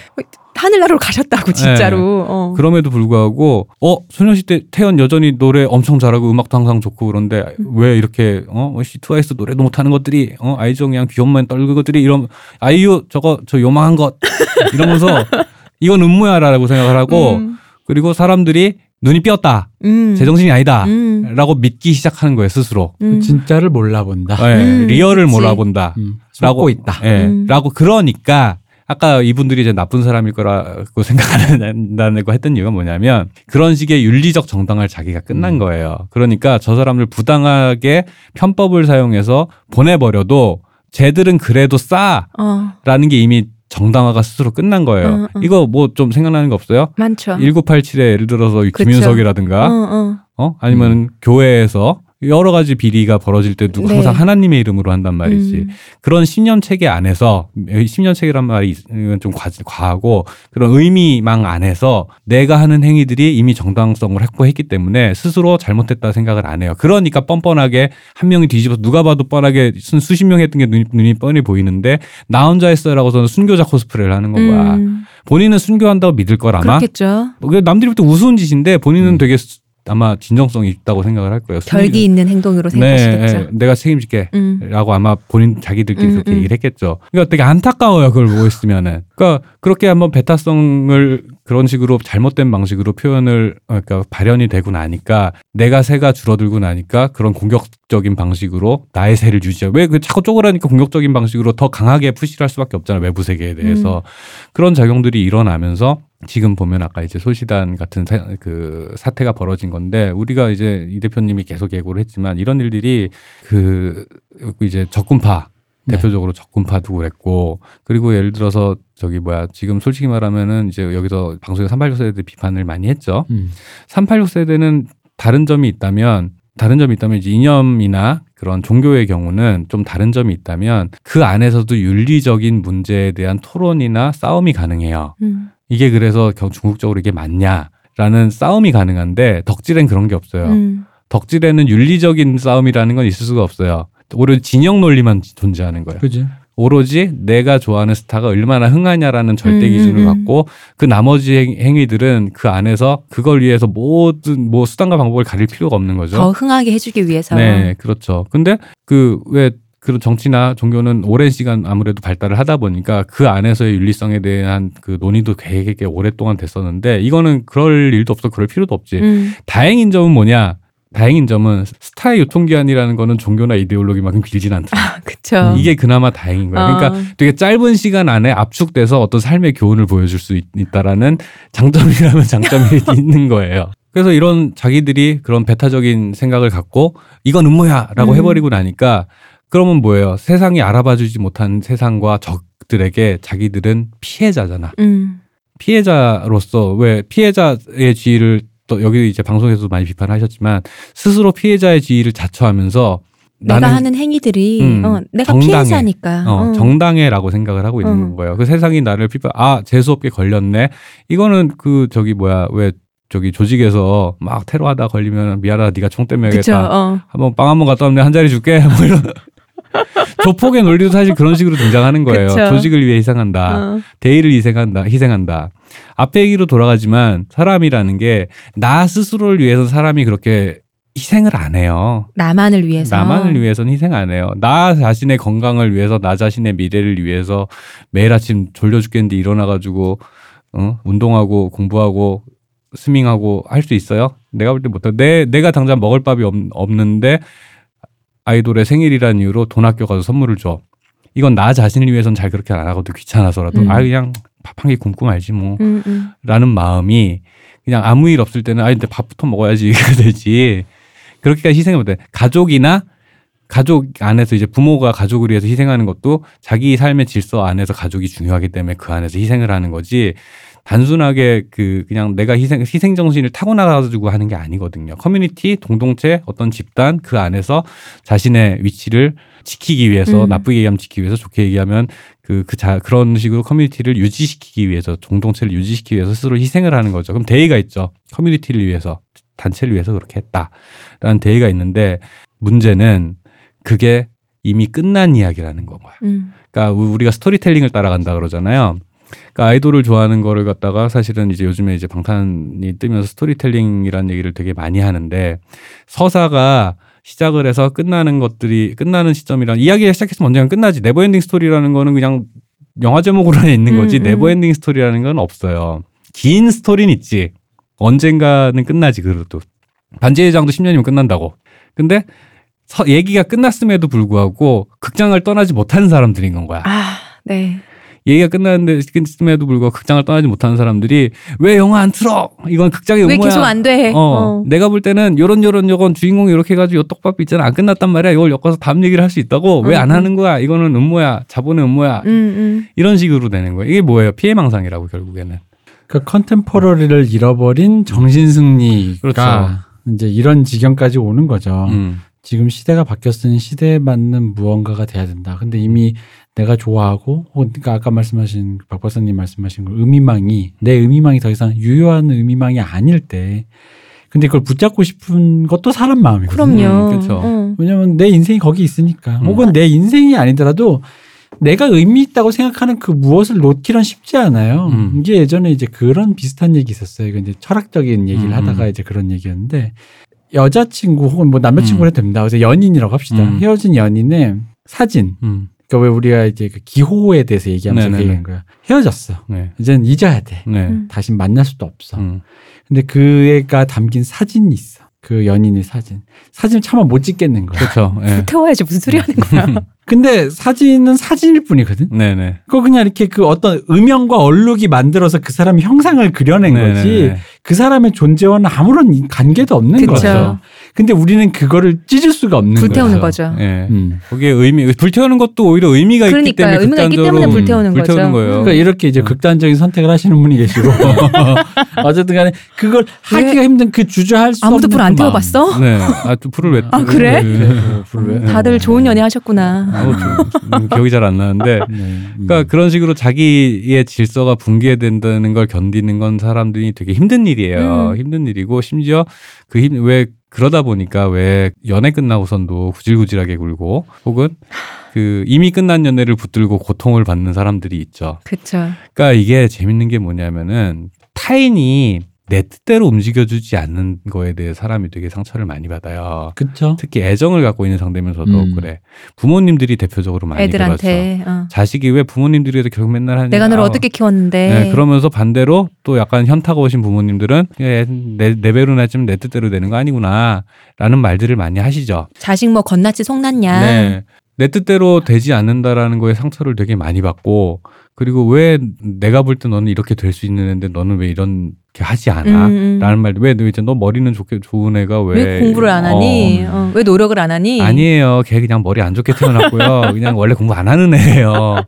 하늘나라로 가셨다고 진짜로. 네. 어. 그럼에도 불구하고 어 소녀시대 태연 여전히 노래 엄청 잘하고 음악도 항상 좋고 그런데 음. 왜 이렇게 어 트와이스 노래도 못하는 것들이 어 아이즈원 그냥 귀엽만 떨고 것들이 이런 아이유 저거 저 요망한 것 이러면서 이건 음모야라고 생각을 하고 음. 그리고 사람들이 눈이 삐었다. 음. 제정신이 아니다. 음. 라고 믿기 시작하는 거예요, 스스로. 음. 진짜를 몰라본다. 네, 음. 리얼을 그치. 몰라본다. 음. 라고 있다. 네, 음. 라고 그러니까 아까 이분들이 이제 나쁜 사람일 거라고 생각한다고 했던 이유가 뭐냐면 그런 식의 윤리적 정당할 자기가 끝난 거예요. 그러니까 저 사람을 부당하게 편법을 사용해서 보내버려도 쟤들은 그래도 싸. 어. 라는 게 이미 정당화가 스스로 끝난 거예요. 어, 어. 이거 뭐 좀 생각나는 거 없어요? 많죠. 천구백팔십칠에 예를 들어서 김윤석이라든가 어, 어. 어? 아니면 음. 교회에서 여러 가지 비리가 벌어질 때 누가 네. 항상 하나님의 이름으로 한단 말이지. 음. 그런 신념 체계 안에서 신념 체계란 말이 좀 과하고 그런 의미망 안에서 내가 하는 행위들이 이미 정당성을 확보했기 때문에 스스로 잘못했다 생각을 안 해요. 그러니까 뻔뻔하게 한 명이 뒤집어서 누가 봐도 뻔하게 수십 명 했던 게 눈이, 눈이 뻔히 보이는데 나 혼자 했어라고서는 순교자 코스프레를 하는 건 거야. 음. 본인은 순교한다고 믿을 걸 아마. 그렇겠죠. 남들이 볼 때 우스운 짓인데 본인은 음. 되게 아마 진정성이 있다고 생각을 할 거예요. 결기 있는 행동으로 생각하시겠죠. 네, 네, 내가 책임질게 음. 라고 아마 본인 자기들끼리 음, 그렇게 음. 얘기를 했겠죠. 그러니까 되게 안타까워요. 그걸 보고 있으면은. 그러니까 그렇게 한번 배타성을 그런 식으로 잘못된 방식으로 표현을 그러니까 발현이 되고 나니까 내가 새가 줄어들고 나니까 그런 공격적인 방식으로 나의 새를 유지하고 왜 그 자꾸 쪼그라니까 공격적인 방식으로 더 강하게 푸시를 할 수밖에 없잖아요. 외부 세계에 대해서. 음. 그런 작용들이 일어나면서 지금 보면 아까 이제 소시단 같은 사, 그 사태가 벌어진 건데 우리가 이제 이 대표님이 계속 예고를 했지만 이런 일들이 그 이제 적군파 네. 대표적으로 적군파도 그랬고 그리고 예를 들어서 저기 뭐야 지금 솔직히 말하면은 이제 여기서 방송에서 삼팔육 세대 비판을 많이 했죠. 음. 삼팔육 세대는 다른 점이 있다면 다른 점이 있다면 이제 이념이나 그런 종교의 경우는 좀 다른 점이 있다면 그 안에서도 윤리적인 문제에 대한 토론이나 싸움이 가능해요. 음. 이게 그래서 궁극적으로 이게 맞냐라는 싸움이 가능한데 덕질엔 그런 게 없어요. 음. 덕질에는 윤리적인 싸움이라는 건 있을 수가 없어요. 오로지 진영 논리만 존재하는 거예요. 그치. 오로지 내가 좋아하는 스타가 얼마나 흥하냐라는 절대 음, 기준을 음. 갖고 그 나머지 행, 행위들은 그 안에서 그걸 위해서 모든 뭐 수단과 방법을 가릴 필요가 없는 거죠. 더 흥하게 해주기 위해서. 네, 그렇죠. 근데 그 왜 그런 정치나 종교는 오랜 시간 아무래도 발달을 하다 보니까 그 안에서의 윤리성에 대한 그 논의도 되게 오랫동안 됐었는데 이거는 그럴 일도 없어, 그럴 필요도 없지. 음. 다행인 점은 뭐냐? 다행인 점은 스타의 유통기한이라는 거는 종교나 이데올로기만큼 길진 않더라고요. 아, 그쵸. 이게 그나마 다행인 거예요. 어. 그러니까 되게 짧은 시간 안에 압축돼서 어떤 삶의 교훈을 보여줄 수 있, 있다라는 장점이라면 장점이 있는 거예요. 그래서 이런 자기들이 그런 배타적인 생각을 갖고 이건 음모야 라고 음. 해버리고 나니까 그러면 뭐예요? 세상이 알아봐주지 못한 세상과 적들에게 자기들은 피해자잖아. 음. 피해자로서 왜 피해자의 지위를 또 여기 이제 방송에서도 많이 비판하셨지만 스스로 피해자의 지위를 자처하면서 내가 나는, 하는 행위들이 음, 어, 내가 정당해. 피해자니까 어, 어. 정당해라고 생각을 하고 있는 어. 거예요. 그 세상이 나를 비판 아 재수없게 걸렸네. 이거는 그 저기 뭐야 왜 저기 조직에서 막 테러하다 걸리면 미안하다 네가 총 때문에겠다. 어. 한번 빵 한번 갔다 오면 한 자리 줄게. 뭐 이런. 조폭의 논리도 사실 그런 식으로 등장하는 거예요. 그쵸. 조직을 위해 희생한다. 어. 대의를 희생한다. 희생한다. 앞에 얘기로 돌아가지만 사람이라는 게 나 스스로를 위해서 사람이 그렇게 희생을 안 해요. 나만을 위해서. 나만을 위해서는 희생 안 해요. 나 자신의 건강을 위해서 나 자신의 미래를 위해서 매일 아침 졸려 죽겠는데 일어나가지고 어? 운동하고 공부하고 스밍하고 할 수 있어요? 내가 볼 때 못해. 내, 내가 당장 먹을 밥이 없, 없는데 아이돌의 생일이라는 이유로 돈 아껴 가서 선물을 줘. 이건 나 자신을 위해서는 잘 그렇게 안 하거든. 귀찮아서라도. 음. 아 그냥 밥 한 개 굶고 말지 뭐. 음, 음. 라는 마음이 그냥 아무 일 없을 때는 아 근데 밥부터 먹어야지 이게 되지. 그렇게까지 희생을 못해. 가족이나 가족 안에서 이제 부모가 가족을 위해서 희생하는 것도 자기 삶의 질서 안에서 가족이 중요하기 때문에 그 안에서 희생을 하는 거지. 단순하게 그 그냥 내가 희생 희생 정신을 타고나가지고 하는 게 아니거든요. 커뮤니티, 공동체, 어떤 집단 그 안에서 자신의 위치를 지키기 위해서 음. 나쁘게 얘기하면 지키기 위해서 좋게 얘기하면 그 그 자 그런 식으로 커뮤니티를 유지시키기 위해서 공동체를 유지시키기 위해서 스스로 희생을 하는 거죠. 그럼 대의가 있죠. 커뮤니티를 위해서 단체를 위해서 그렇게 했다라는 대의가 있는데 문제는 그게 이미 끝난 이야기라는 건 거야. 음. 그러니까 우리가 스토리텔링을 따라간다 그러잖아요. 그러니까 아이돌을 좋아하는 거를 갖다가 사실은 이제 요즘에 이제 방탄이 뜨면서 스토리텔링이라는 얘기를 되게 많이 하는데 서사가 시작을 해서 끝나는 것들이 끝나는 시점이란 이야기를 시작했으면 언젠가 끝나지 네버엔딩 스토리라는 거는 그냥 영화 제목으로 있는 거지 음, 음. 네버엔딩 스토리라는 건 없어요. 긴 스토리는 있지. 언젠가는 끝나지 그래도. 반지의 제왕도 십 년이면 끝난다고. 근데 서, 얘기가 끝났음에도 불구하고 극장을 떠나지 못하는 사람들인 건 거야. 아, 네. 얘기가 끝났는데도 불구하고 극장을 떠나지 못하는 사람들이 왜 영화 안 틀어? 이건 극장의 음모야. 왜 계속 안 돼? 어, 어. 내가 볼 때는 요런 요런 요건 주인공이 이렇게 해가지고 요 떡밥이 있잖아. 안 끝났단 말이야. 이걸 엮어서 다음 얘기를 할 수 있다고. 왜 안 음. 하는 거야? 이거는 음모야. 자본의 음모야. 음, 음. 이런 식으로 되는 거야. 이게 뭐예요? 피해망상이라고 결국에는. 그 컨템포러리를 잃어버린 정신승리가 그렇죠. 이제 이런 지경까지 오는 거죠. 음. 지금 시대가 바뀌었으니 시대에 맞는 무언가가 돼야 된다. 근데 이미 내가 좋아하고 그러니까 아까 말씀하신 박 박사님 말씀하신 그 의미망이 내 의미망이 더 이상 유효한 의미망이 아닐 때 근데 그걸 붙잡고 싶은 것도 사람 마음이거든요. 그럼요. 그렇죠. 응. 왜냐하면 내 인생이 거기 있으니까 응. 혹은 내 인생이 아니더라도 내가 의미 있다고 생각하는 그 무엇을 놓기란 쉽지 않아요. 음. 이게 예전에 이제 그런 비슷한 얘기 있었어요. 이거 이제 철학적인 얘기를 음. 하다가 이제 그런 얘기였는데 여자친구 혹은 뭐 남자친구를 음. 해도 됩니다. 그래서 연인이라고 합시다. 음. 헤어진 연인의 사진. 음. 그러니까 왜 우리가 이제 그 기호에 대해서 얘기하면서 네네네. 얘기한 거야. 헤어졌어. 네. 이제는 잊어야 돼. 네. 음. 다시 만날 수도 없어. 음. 근데 그 애가 담긴 사진이 있어. 그 연인의 사진. 사진을 차마 못 찍겠는 거야. 그렇죠. 네. 태워야지 무슨 소리 하는 거야. 근데 사진은 사진일 뿐이거든. 네네. 그거 그냥 이렇게 그 어떤 음영과 얼룩이 만들어서 그 사람의 형상을 그려낸 네네네. 거지. 그 사람의 존재와는 아무런 관계도 없는 그쵸. 거죠. 근데 우리는 그거를 찢을 수가 없는 거죠. 불태우는 거죠. 거죠. 네. 음. 거기에 의미, 불태우는 것도 오히려 의미가 그러니까요. 있기 때문에 의미가 있기 때문에 불태우는, 불태우는 거죠. 거예요. 그러니까 이렇게 이제 음. 극단적인 선택을 하시는 분이 계시고 어쨌든 간에 그걸 하기가 힘든 그 주저할 수 아무도 없는 불 안 태워봤어? 네. 아, 불을 왜? 아 그래? 왜, 불을 왜? 다들 좋은 연애 하셨구나. 아, 기억이 잘 안 나는데. 네. 그러니까 그런 식으로 자기의 질서가 붕괴된다는 걸 견디는 건 사람들이 되게 힘든 일이에요. 음. 힘든 일이고 심지어 그 힘 왜 그러다 보니까 왜 연애 끝나고선도 구질구질하게 굴고 혹은 그 이미 끝난 연애를 붙들고 고통을 받는 사람들이 있죠. 그렇죠. 그러니까 이게 재밌는 게 뭐냐면은 타인이 내 뜻대로 움직여주지 않는 거에 대해 사람이 되게 상처를 많이 받아요. 그쵸? 특히 애정을 갖고 있는 상대면서도 음. 그래. 부모님들이 대표적으로 많이 애들한테, 그렇죠. 어. 자식이 왜 부모님들이 결국 맨날 하냐. 내가 너를 아, 어떻게 키웠는데. 네, 그러면서 반대로 또 약간 현타가 오신 부모님들은 예, 내, 내 배로 낳으면 내 뜻대로 되는 거 아니구나 라는 말들을 많이 하시죠. 자식 뭐 건났지 속났냐. 네. 내 뜻대로 되지 않는다라는 거에 상처를 되게 많이 받고 그리고 왜 내가 볼 때 너는 이렇게 될 수 있는 애인데 너는 왜 이런 이렇게 하지 않아? 음. 라는 말도 왜 너 이제 너 머리는 좋게 좋은 애가 왜, 왜 공부를 안 하니? 어. 어. 왜 노력을 안 하니? 아니에요. 걔 그냥 머리 안 좋게 태어났고요. 그냥 원래 공부 안 하는 애예요.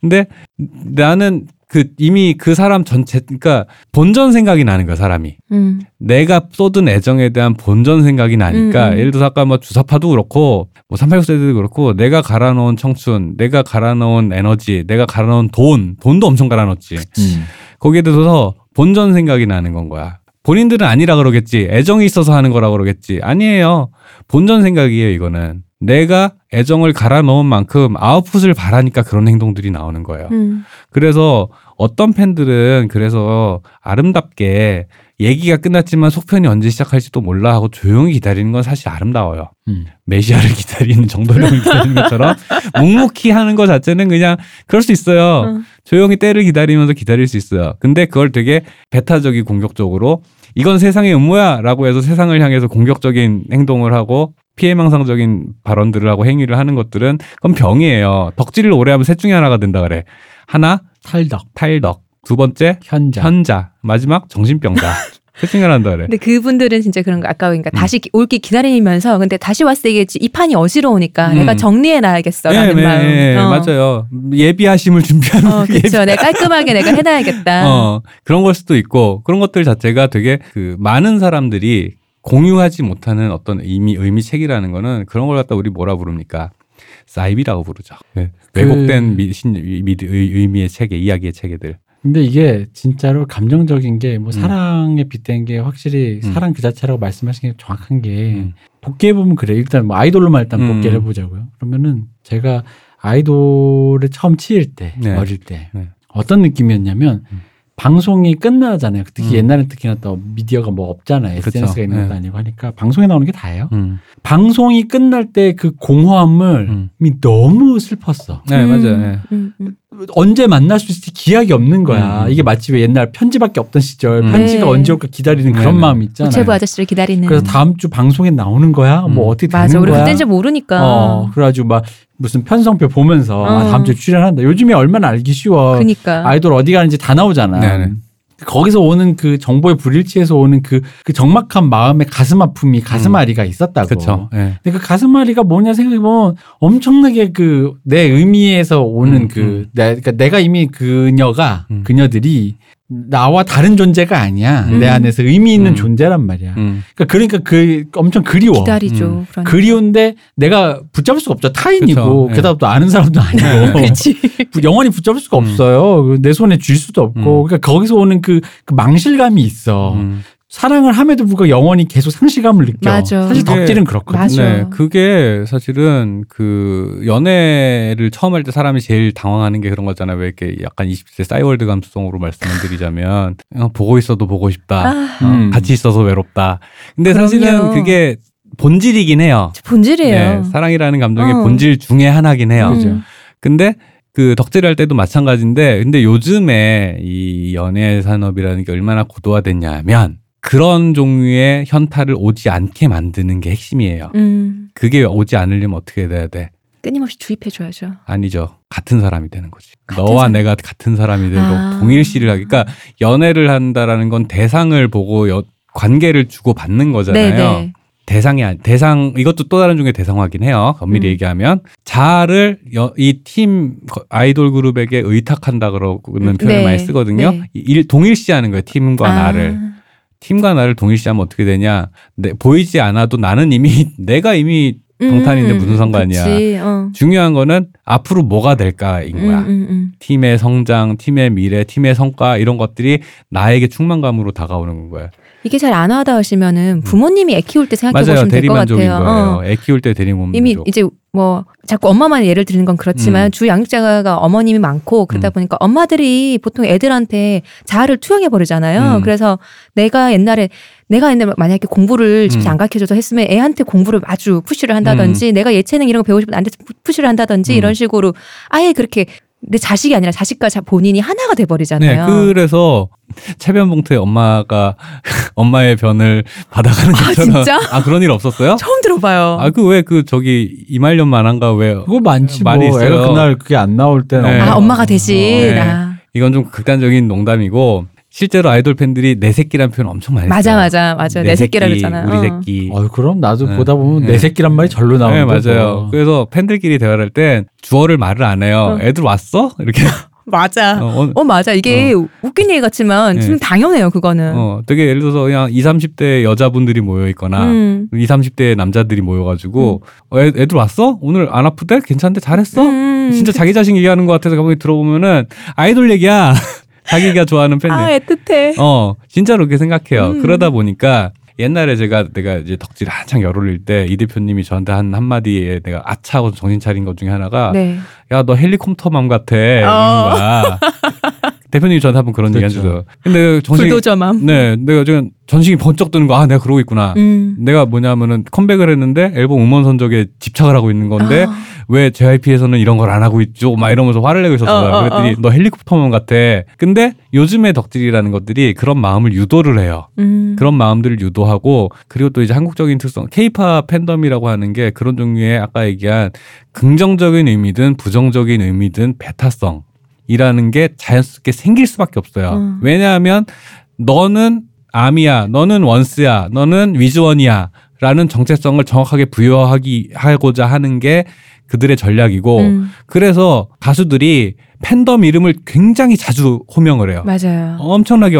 근데 나는 그 이미 그 사람 전체 그러니까 본전 생각이 나는 거야 사람이. 음. 내가 쏟은 애정에 대한 본전 생각이 나니까 음. 예를 들어서 아까 뭐 주사파도 그렇고 뭐 삼팔육 세대도 그렇고 내가 갈아넣은 청춘, 내가 갈아넣은 에너지, 내가 갈아넣은 돈, 돈도 엄청 갈아넣었지. 음. 거기에 대해서 본전 생각이 나는 건 거야. 본인들은 아니라 그러겠지. 애정이 있어서 하는 거라 그러겠지. 아니에요. 본전 생각이에요, 이거는. 내가 애정을 갈아 넣은 만큼 아웃풋을 바라니까 그런 행동들이 나오는 거예요. 음. 그래서 어떤 팬들은 그래서 아름답게 얘기가 끝났지만 속편이 언제 시작할지도 몰라 하고 조용히 기다리는 건 사실 아름다워요. 음. 메시아를 기다리는 정도령을 기다리는 것처럼 묵묵히 하는 것 자체는 그냥 그럴 수 있어요. 음. 조용히 때를 기다리면서 기다릴 수 있어요. 근데 그걸 되게 배타적이 공격적으로 이건 세상의 음모야 라고 해서 세상을 향해서 공격적인 행동을 하고 피해망상적인 발언들을 하고 행위를 하는 것들은 그건 병이에요. 덕질을 오래 하면 셋 중에 하나가 된다 그래. 하나 탈덕, 탈덕. 두 번째 현자, 현자. 마지막 정신병자. 셋 중에 하나다 그래. 근데 그분들은 진짜 그런 거 아까 그러니까 음. 다시 올게 기다리면서 근데 다시 왔을 때 이 판이 어지러우니까 음. 내가 정리해 놔야겠어라는 네, 마음. 네, 네. 어. 맞아요. 예비하심을 준비하는. 어, 그렇죠. 내가 깔끔하게 내가 해놔야겠다. 어, 그런 걸 수도 있고 그런 것들 자체가 되게 그 많은 사람들이 공유하지 못하는 어떤 의미, 의미책이라는 거는 그런 걸 갖다 우리 뭐라 부릅니까? 사이비라고 부르죠. 네. 왜곡된 그... 미, 신, 미, 의미의 책에, 이야기의 책에들. 근데 이게 진짜로 감정적인 게 뭐 음. 사랑에 빗댄 게 확실히 음. 사랑 그 자체라고 말씀하신 게 정확한 게 음. 복귀해보면 그래. 일단 뭐 아이돌로만 일단 음. 복귀를 해보자고요. 그러면은 제가 아이돌을 처음 치일 때, 네. 어릴 때 네. 어떤 느낌이었냐면 음. 방송이 끝나잖아요. 특히 음. 옛날엔 특히나 또 미디어가 뭐 없잖아요. 에스엔에스가 그렇죠. 있는 것도 네. 아니고 하니까 방송에 나오는 게 다예요. 음. 방송이 끝날 때 그 공허함을 음. 너무 슬펐어. 네, 음. 맞아요. 네. 음. 언제 만날 수 있을지 기약이 없는 거야. 음. 이게 마치 왜 옛날 편지밖에 없던 시절 음. 편지가 네. 언제 올까 기다리는 그런 네. 마음이 있잖아요. 우체부 아저씨를 기다리는. 그래서 다음 주 방송에 나오는 거야. 음. 뭐 어떻게 되는 맞아. 거야. 맞아. 우리 그때는 잘 모르니까. 어, 그래가지고 막 무슨 편성표 보면서 어. 아, 다음 주에 출연한다. 요즘에 얼마나 알기 쉬워. 그러니까. 아이돌 어디 가는지 다 나오잖아. 네네. 거기서 오는 그 정보의 불일치에서 오는 그, 그 정막한 마음의 가슴 아픔이 가슴앓이가 음. 있었다고. 그쵸. 네. 근데 그 가슴앓이가 뭐냐 생각해보면 엄청나게 그 내 의미에서 오는 음, 그, 음. 내, 그러니까 내가 이미 그녀가, 음. 그녀들이 나와 다른 존재가 아니야. 음. 내 안에서 의미 있는 음. 존재란 말이야. 음. 그러니까, 그러니까 그 엄청 그리워. 기다리죠. 음. 그러니까. 그리운데 내가 붙잡을 수가 없죠. 타인이고 게다가 네. 또 아는 사람도 아니고. 그렇지. 영원히 붙잡을 수가 음. 없어요. 내 손에 쥘 수도 없고. 음. 그러니까 거기서 오는 그, 그 망실감이 있어. 음. 사랑을 함에도 불구하고 영원히 계속 상실감을 느껴. 맞아. 사실 덕질은 그렇거든요. 네, 그게 사실은 그 연애를 처음 할 때 사람이 제일 당황하는 게 그런 거잖아요. 왜 이렇게 약간 이십 대 싸이월드 감수성으로 말씀을 드리자면 보고 있어도 보고 싶다. 아. 음. 같이 있어서 외롭다. 근데 그럼요. 사실은 그게 본질이긴 해요. 본질이에요. 네, 사랑이라는 감정의 어. 본질 중에 하나긴 해요. 음. 근데 그 덕질할 때도 마찬가지인데 근데 요즘에 이 연애 산업이라는 게 얼마나 고도화됐냐 하면 그런 종류의 현타를 오지 않게 만드는 게 핵심이에요. 음. 그게 오지 않으려면 어떻게 돼야 돼? 끊임없이 주입해줘야죠. 아니죠. 같은 사람이 되는 거지. 같은 너와 사람? 내가 같은 사람이 되고 아. 동일시를 하기. 그러니까 연애를 한다라는 건 대상을 보고 여, 관계를 주고 받는 거잖아요. 네네. 대상이 아니, 대상 이것도 또 다른 종류의 대상화긴 해요. 엄밀히 음. 얘기하면 자아를 이 팀 아이돌 그룹에게 의탁한다 그러는 표현을 네. 많이 쓰거든요. 네. 일, 동일시하는 거예요. 팀과 아. 나를. 팀과 나를 동일시하면 어떻게 되냐. 내, 보이지 않아도 나는 이미 내가 이미 방탄인데 음, 무슨 상관이야. 그치, 어. 중요한 거는 앞으로 뭐가 될까인 거야. 음, 음, 음. 팀의 성장, 팀의 미래, 팀의 성과 이런 것들이 나에게 충만감으로 다가오는 거야. 이게 잘 안 와닿으시면은 부모님이 애 키울 때 생각해 보시면 될 것 같아요. 맞아요. 어. 애 키울 때 대리만족. 이미 이제 뭐 자꾸 엄마만 예를 드리는 건 그렇지만 음. 주 양육자가 어머님이 많고 그러다 음. 보니까 엄마들이 보통 애들한테 자아를 투영해 버리잖아요. 음. 그래서 내가 옛날에 내가 옛날에 만약에 공부를 집에서 음. 안 가르쳐줘서 했으면 애한테 공부를 아주 푸시를 한다든지 음. 내가 예체능 이런 거 배우고 싶은데 안 돼서 푸시를 한다든지 음. 이런 식으로 아예 그렇게 내 자식이 아니라 자식과 본인이 하나가 돼버리잖아요. 네, 그래서 차변봉투에 엄마가 엄마의 변을 받아가는 것처럼. 아 진짜? 아 그런 일 없었어요? 처음 들어봐요. 아 그 왜 그 저기 이말년 만한가 왜? 그거 많지 뭐. 많이 있어요. 애가 그날 그게 안 나올 때는. 네. 아 엄마가 대신. 어, 네. 아. 이건 좀 극단적인 농담이고. 실제로 아이돌 팬들이 내 새끼란 표현 엄청 많이 맞아, 했어요. 맞아, 맞아. 내, 내 새끼라고 했잖아요. 우리 새끼. 어. 어, 그럼 나도 네. 보다 보면 네. 내 새끼란 말이 절로 나오는 거죠. 네, 맞아요. 어. 그래서 팬들끼리 대화를 할 땐 주어를 말을 안 해요. 어. 애들 왔어? 이렇게. 맞아. 어, 어, 맞아. 이게 어. 웃긴 얘기 같지만 좀 네. 당연해요, 그거는. 어, 되게 예를 들어서 그냥 이십, 삼십 대 여자분들이 모여있거나 음. 이십, 삼십 대 남자들이 모여가지고 음. 어, 애, 애들 왔어? 오늘 안 아프대? 괜찮대? 잘했어? 음. 진짜 자기 자신 얘기하는 것 같아서 가만히 들어보면은 아이돌 얘기야. 자기가 좋아하는 팬들. 아, 애틋해. 어, 진짜로 그렇게 생각해요. 음. 그러다 보니까 옛날에 제가 내가 이제 덕질 한창 열 올릴 때 이 대표님이 저한테 한 한마디에 내가 아차 하고 정신 차린 것 중에 하나가 네. 야, 너 헬리콥터맘 같아. 이런 거야. 대표님이 저한테 한번 그런 그렇죠. 얘기 해주세요. 근데 정신이. 불도저맘. 네. 내가 지금 전신이 번쩍 드는 거, 아, 내가 그러고 있구나. 음. 내가 뭐냐면은 컴백을 했는데 앨범 음원 선적에 집착을 하고 있는 건데 어. 왜 제이와이피에서는 이런 걸 안 하고 있죠? 막 이러면서 화를 내고 있었어요. 어, 어, 그랬더니 어. 너 헬리콥터만 같아. 근데 요즘의 덕질이라는 것들이 그런 마음을 유도를 해요. 음. 그런 마음들을 유도하고 그리고 또 이제 한국적인 특성, K-팝 팬덤이라고 하는 게 그런 종류의 아까 얘기한 긍정적인 의미든 부정적인 의미든 배타성. 이라는 게 자연스럽게 생길 수밖에 없어요. 음. 왜냐하면 너는 아미야, 너는 원스야, 너는 위즈원이야 라는 정체성을 정확하게 부여하기 하고자 하는 게 그들의 전략이고 음. 그래서 가수들이 팬덤 이름을 굉장히 자주 호명을 해요. 맞아요. 엄청나게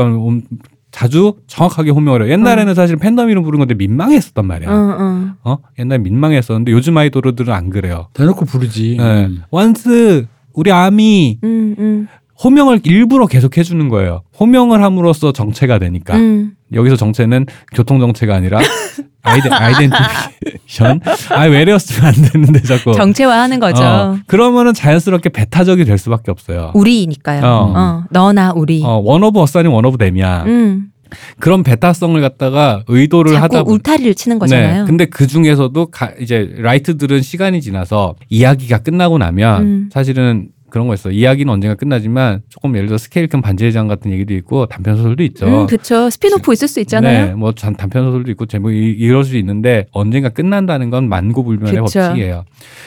자주 정확하게 호명을 해요. 옛날에는 어. 사실 팬덤 이름 부르는 건데 민망했었단 말이야. 어, 어. 어? 옛날에 민망했었는데 요즘 아이돌들은 안 그래요. 대놓고 부르지. 네. 원스 우리 아미 음, 음. 호명을 일부러 계속 해주는 거예요. 호명을 함으로써 정체가 되니까. 음. 여기서 정체는 교통정체가 아니라 아이덴, 아이덴티피케이션. 아, 외래였으면 안 되는데 자꾸. 정체화하는 거죠. 어, 그러면은 자연스럽게 배타적이 될 수밖에 없어요. 우리니까요. 어. 어, 너나 우리. 어, 원 오브 어스 아니면 원 오브 데미야. 음. 그런 배타성을 갖다가 의도를 자꾸 하다 보니 울타리를 치는 거잖아요. 네. 근데 그 중에서도 가 이제 라이트들은 시간이 지나서 이야기가 끝나고 나면 음. 사실은 그런 거 있어. 이야기는 언젠가 끝나지만 조금 예를 들어 스케일 큰 반지의 제왕 같은 얘기도 있고 단편 소설도 있죠. 음, 그렇죠. 스피노프 있을 수 있잖아요. 네, 뭐 단편 소설도 있고 제목이 이럴 수 있는데 언젠가 끝난다는 건 만고불변의 그쵸. 법칙이에요.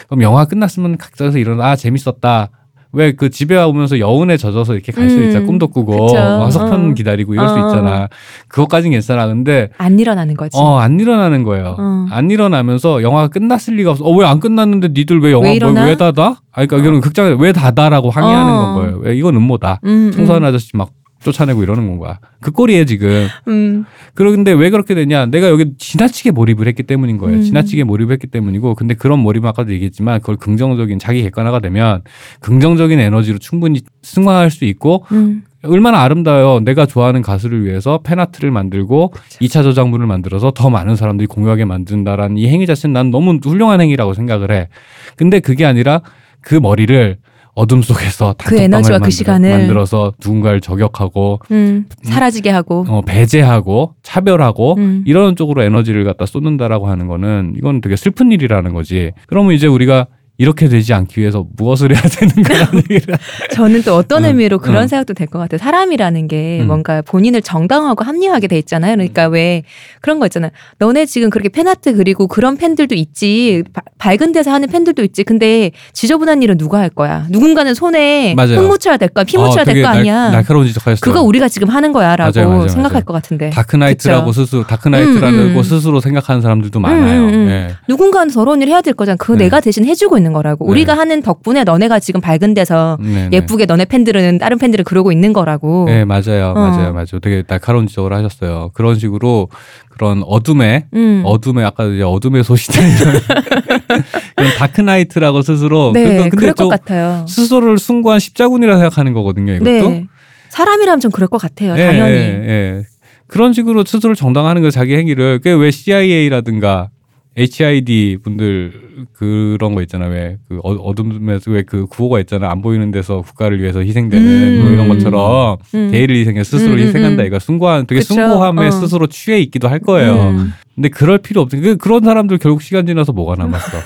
그럼 영화 끝났으면 각자에서 일어나 아, 재밌었다. 왜 그 집에 오면서 여운에 젖어서 이렇게 갈 수 음, 있잖아. 꿈도 꾸고 석편 어. 기다리고 이럴 어. 수 있잖아. 그것까진 괜찮아. 근데 안 일어나는 거지. 어, 안 일어나는 거예요. 어. 안 일어나면서 영화가 끝났을 리가 없어. 어, 왜 안 끝났는데 니들 왜 영화 왜, 뭐, 왜 닫아? 아, 그러니까 이런 어. 극장에 왜 닫아라고 항의하는 어. 건 거예요. 왜 이건 음모다. 음, 청소하는 음. 아저씨 막 쫓아내고 이러는 건 거야. 그 꼴이에요 지금. 음. 그런데 왜 그렇게 되냐. 내가 여기 지나치게 몰입을 했기 때문인 거예요. 음. 지나치게 몰입을 했기 때문이고 근데 그런 몰입은 아까도 얘기했지만 그걸 긍정적인 자기 객관화가 되면 긍정적인 에너지로 충분히 승화할 수 있고 음. 얼마나 아름다워요. 내가 좋아하는 가수를 위해서 팬아트를 만들고 그쵸. 이 차 저작물을 만들어서 더 많은 사람들이 공유하게 만든다라는 이 행위 자체는 난 너무 훌륭한 행위라고 생각을 해. 근데 그게 아니라 그 머리를 어둠 속에서 그 에너지와 만들어, 그 시간을 만들어서 누군가를 저격하고 음, 사라지게 하고 어, 배제하고 차별하고 음. 이런 쪽으로 에너지를 갖다 쏟는다라고 하는 거는 이건 되게 슬픈 일이라는 거지. 그러면 이제 우리가 이렇게 되지 않기 위해서 무엇을 해야 되는가. 저는 또 어떤 의미로 응. 그런 응. 생각도 될 것 같아요. 사람이라는 게 응. 뭔가 본인을 정당화하고 합리화하게 돼 있잖아요. 그러니까 응. 왜 그런 거 있잖아요. 너네 지금 그렇게 팬아트 그리고 그런 팬들도 있지. 바, 밝은 데서 하는 팬들도 있지. 근데 지저분한 일은 누가 할 거야. 누군가는 손에 맞아요. 흙 묻혀야 될 거야. 피 묻혀야 어, 될 거 아니야. 날카로운 지적하셨어요. 그거 우리가 지금 하는 거야 라고 맞아요, 맞아요, 생각할 맞아요. 것 같은데. 다크나이트라고 그쵸? 스스로 다크나이트라고 음, 음. 스스로 생각하는 사람들도 많아요. 음, 음. 네. 누군가는 더러운 일을 해야 될 거잖아. 그거 네. 내가 대신 해주고 있는 거라고. 네. 우리가 하는 덕분에 너네가 지금 밝은 데서 네, 예쁘게 네. 너네 팬들은 다른 팬들은 그러고 있는 거라고. 네 맞아요, 어. 맞아요, 맞아요. 되게 날카로운 지적을 하셨어요. 그런 식으로 그런 어둠의 음. 어둠의 아까 이제 어둠의 소시대 이런 다크나이트라고 스스로. 네, 근데 그럴 것 같아요. 스스로를 숭고한 십자군이라 생각하는 거거든요. 이것도. 네. 사람이라면 좀 그럴 것 같아요. 네, 당연히. 네, 네. 그런 식으로 스스로 정당화하는 거 자기 행위를 꽤 왜 씨아이에이라든가 에이치아이디 분들 그런 거 있잖아. 왜 그 어둠에서 왜 그 구호가 있잖아. 안 보이는 데서 국가를 위해서 희생되는 음. 뭐 이런 것처럼 음. 대의를 희생해 스스로 음. 희생한다. 이거 숭고한 되게 그쵸? 숭고함에 어. 스스로 취해 있기도 할 거예요. 음. 근데 그럴 필요 없지. 그런 사람들 결국 시간 지나서 뭐가 남았어.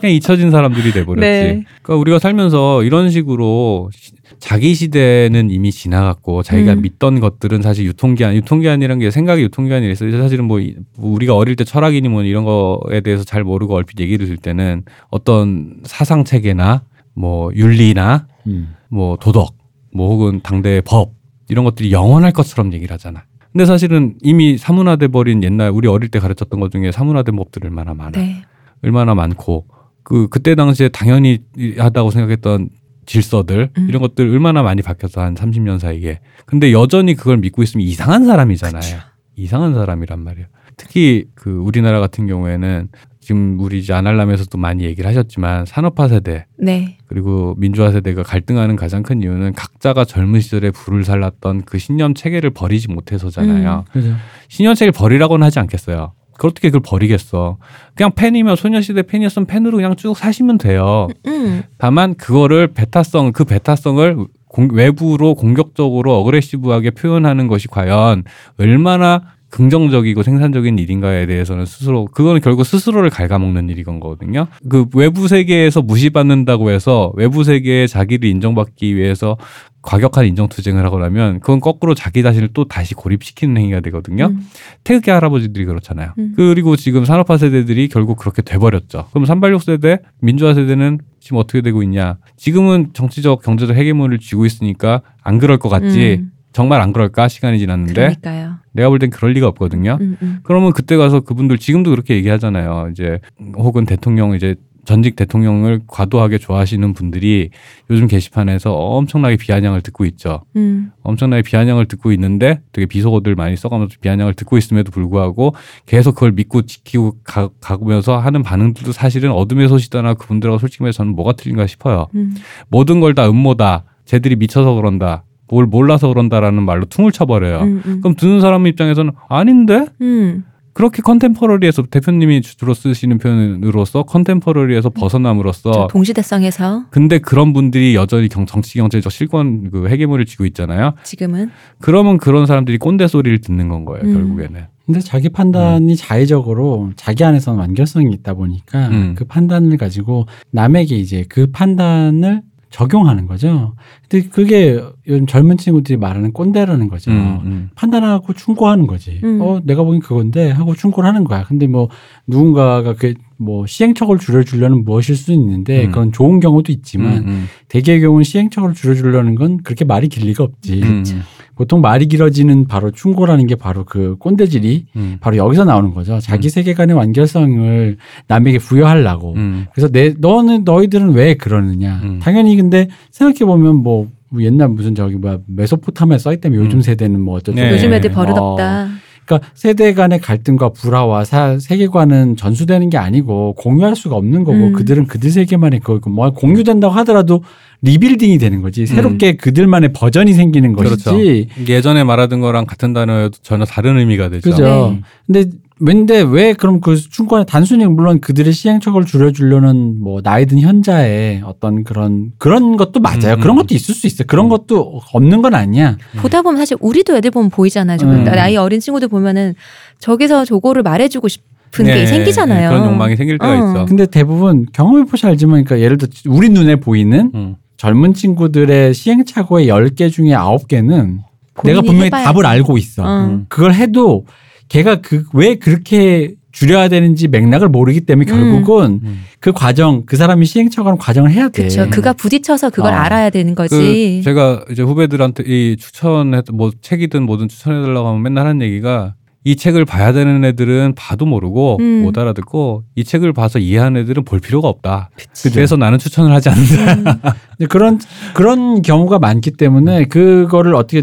그냥 잊혀진 사람들이 돼버렸지. 네. 그러니까 우리가 살면서 이런 식으로 자기 시대는 이미 지나갔고 자기가 음. 믿던 것들은 사실 유통기한, 유통기한이란 게 생각의 유통기한이 있어요. 사실은 뭐 우리가 어릴 때 철학이니 뭐 이런 거에 대해서 잘 모르고 얼핏 얘기를 들 때는 어떤 사상 체계나 뭐 윤리나 음. 뭐 도덕, 뭐 혹은 당대의 법 이런 것들이 영원할 것처럼 얘기를 하잖아. 근데 사실은 이미 사문화돼 버린 옛날 우리 어릴 때 가르쳤던 것 중에 사문화된 법들 얼마나 많아, 네. 얼마나 많고 그 그때 당시에 당연히 하다고 생각했던 질서들 음. 이런 것들 얼마나 많이 바뀌어서 한 삼십 년 사이에. 근데 여전히 그걸 믿고 있으면 이상한 사람이잖아요. 그쵸. 이상한 사람이란 말이에요. 특히 그 우리나라 같은 경우에는 지금 우리 이제 아날람에서도 많이 얘기를 하셨지만 산업화 세대 네. 그리고 민주화 세대가 갈등하는 가장 큰 이유는 각자가 젊은 시절에 불을 살랐던 그 신념 체계를 버리지 못해서잖아요. 음, 그렇죠. 신념 체계를 버리라고는 하지 않겠어요. 그걸 어떻게 그걸 버리겠어. 그냥 팬이면 소녀시대 팬이었으면 팬으로 그냥 쭉 사시면 돼요. 음. 다만 그거를 베타성, 그 베타성을 공, 외부로 공격적으로 어그레시브하게 표현하는 것이 과연 얼마나 긍정적이고 생산적인 일인가에 대해서는 스스로 그거는 결국 스스로를 갉아먹는 일인 거거든요. 그 외부 세계에서 무시받는다고 해서 외부 세계에 자기를 인정받기 위해서 과격한 인정투쟁을 하고 나면 그건 거꾸로 자기 자신을 또 다시 고립시키는 행위가 되거든요. 음. 태극기 할아버지들이 그렇잖아요. 음. 그리고 지금 산업화 세대들이 결국 그렇게 돼버렸죠. 그럼 삼백팔십육 세대, 민주화 세대는 지금 어떻게 되고 있냐. 지금은 정치적, 경제적 헤게몬을 쥐고 있으니까 안 그럴 것 같지. 음. 정말 안 그럴까? 시간이 지났는데. 그러니까요. 내가 볼 땐 그럴 리가 없거든요. 음, 음. 그러면 그때 가서 그분들 지금도 그렇게 얘기하잖아요. 이제 혹은 대통령 이제 전직 대통령을 과도하게 좋아하시는 분들이 요즘 게시판에서 엄청나게 비아냥을 듣고 있죠. 음. 엄청나게 비아냥을 듣고 있는데 되게 비속어들 많이 써가면서 비아냥을 듣고 있음에도 불구하고 계속 그걸 믿고 지키고 가, 가면서 하는 반응들도 사실은 어둠의 소시다나 그분들하고 솔직히 말해서 저는 뭐가 틀린가 싶어요. 음. 모든 걸 다 음모다. 쟤들이 미쳐서 그런다. 뭘 몰라서 그런다라는 말로 퉁을 쳐버려요. 음, 음. 그럼 듣는 사람 입장에서는 아닌데? 음. 그렇게 컨템포러리에서 대표님이 주로 쓰시는 표현으로서 컨템포러리에서 벗어남으로써 동시대성에서 근데 그런 분들이 여전히 경, 정치 경제적 실권 그 헤게모니를 쥐고 있잖아요. 지금은. 그러면 그런 사람들이 꼰대 소리를 듣는 건 거예요. 음. 결국에는. 근데 자기 판단이 음. 자의적으로 자기 안에서는 완결성이 있다 보니까 음. 그 판단을 가지고 남에게 이제 그 판단을 적용하는 거죠. 근데 그게 요즘 젊은 친구들이 말하는 꼰대라는 거죠. 음, 음. 판단하고 충고하는 거지. 음. 어, 내가 보기엔 그건데 하고 충고를 하는 거야. 근데 뭐 누군가가 그 뭐 시행착오를 줄여주려는 무엇일 수는 있는데 음. 그건 좋은 경우도 있지만 음, 음. 대개의 경우는 시행착오를 줄여주려는 건 그렇게 말이 길 리가 없지. 음. 보통 말이 길어지는 바로 충고라는 게 바로 그 꼰대질이 음. 바로 여기서 나오는 거죠. 자기 음. 세계관의 완결성을 남에게 부여하려고. 음. 그래서 내 너는 너희들은 왜 그러느냐. 음. 당연히 근데 생각해 보면 뭐 옛날 무슨 저기 뭐야 메소포타미아 써있다며 요즘 음. 세대는 뭐 어쩌고 네. 요즘 애들 버릇없다. 어. 그러니까 세대 간의 갈등과 불화와 사, 세계관은 전수되는 게 아니고 공유할 수가 없는 거고 음. 그들은 그들 세계만의 그거고 뭐 공유된다고 하더라도 리빌딩이 되는 거지. 새롭게 음. 그들만의 버전이 생기는 그렇죠. 것이지. 예전에 말하던 거랑 같은 단어여도 전혀 다른 의미가 되죠. 그죠. 음. 근데 근데 왜 그럼 그 충고에 단순히 물론 그들의 시행착오를 줄여주려는 뭐 나이 든 현자의 어떤 그런 그런 것도 맞아요. 음. 그런 것도 있을 수 있어요. 그런 음. 것도 없는 건 아니야. 보다 보면 사실 우리도 애들 보면 보이잖아요. 음. 나이 어린 친구들 보면은 저기서 저거를 말해주고 싶 싶은 네. 게 생기잖아요. 그런 욕망이 생길 때가 어. 있어. 근데 대부분 경험해보셔야 알지만 그러니까 예를 들어 우리 눈에 보이는 음. 젊은 친구들의 시행착오의 열 개 중에 아홉 개는 내가 분명히 해봐야. 답을 알고 있어. 음. 그걸 해도 걔가 그 왜 그렇게 줄여야 되는지 맥락을 모르기 때문에 결국은 음. 그 과정, 그 사람이 시행착오하는 과정을 해야 돼. 그렇죠. 그가 부딪혀서 그걸 어. 알아야 되는 거지. 그 제가 이제 후배들한테 이 추천했던 뭐 책이든 뭐든 추천해달라고 하면 맨날 하는 얘기가 이 책을 봐야 되는 애들은 봐도 모르고 음. 못 알아듣고 이 책을 봐서 이해하는 애들은 볼 필요가 없다. 그치. 그래서 나는 추천을 하지 않는다. 음. 그런 그런 경우가 많기 때문에 그거를 어떻게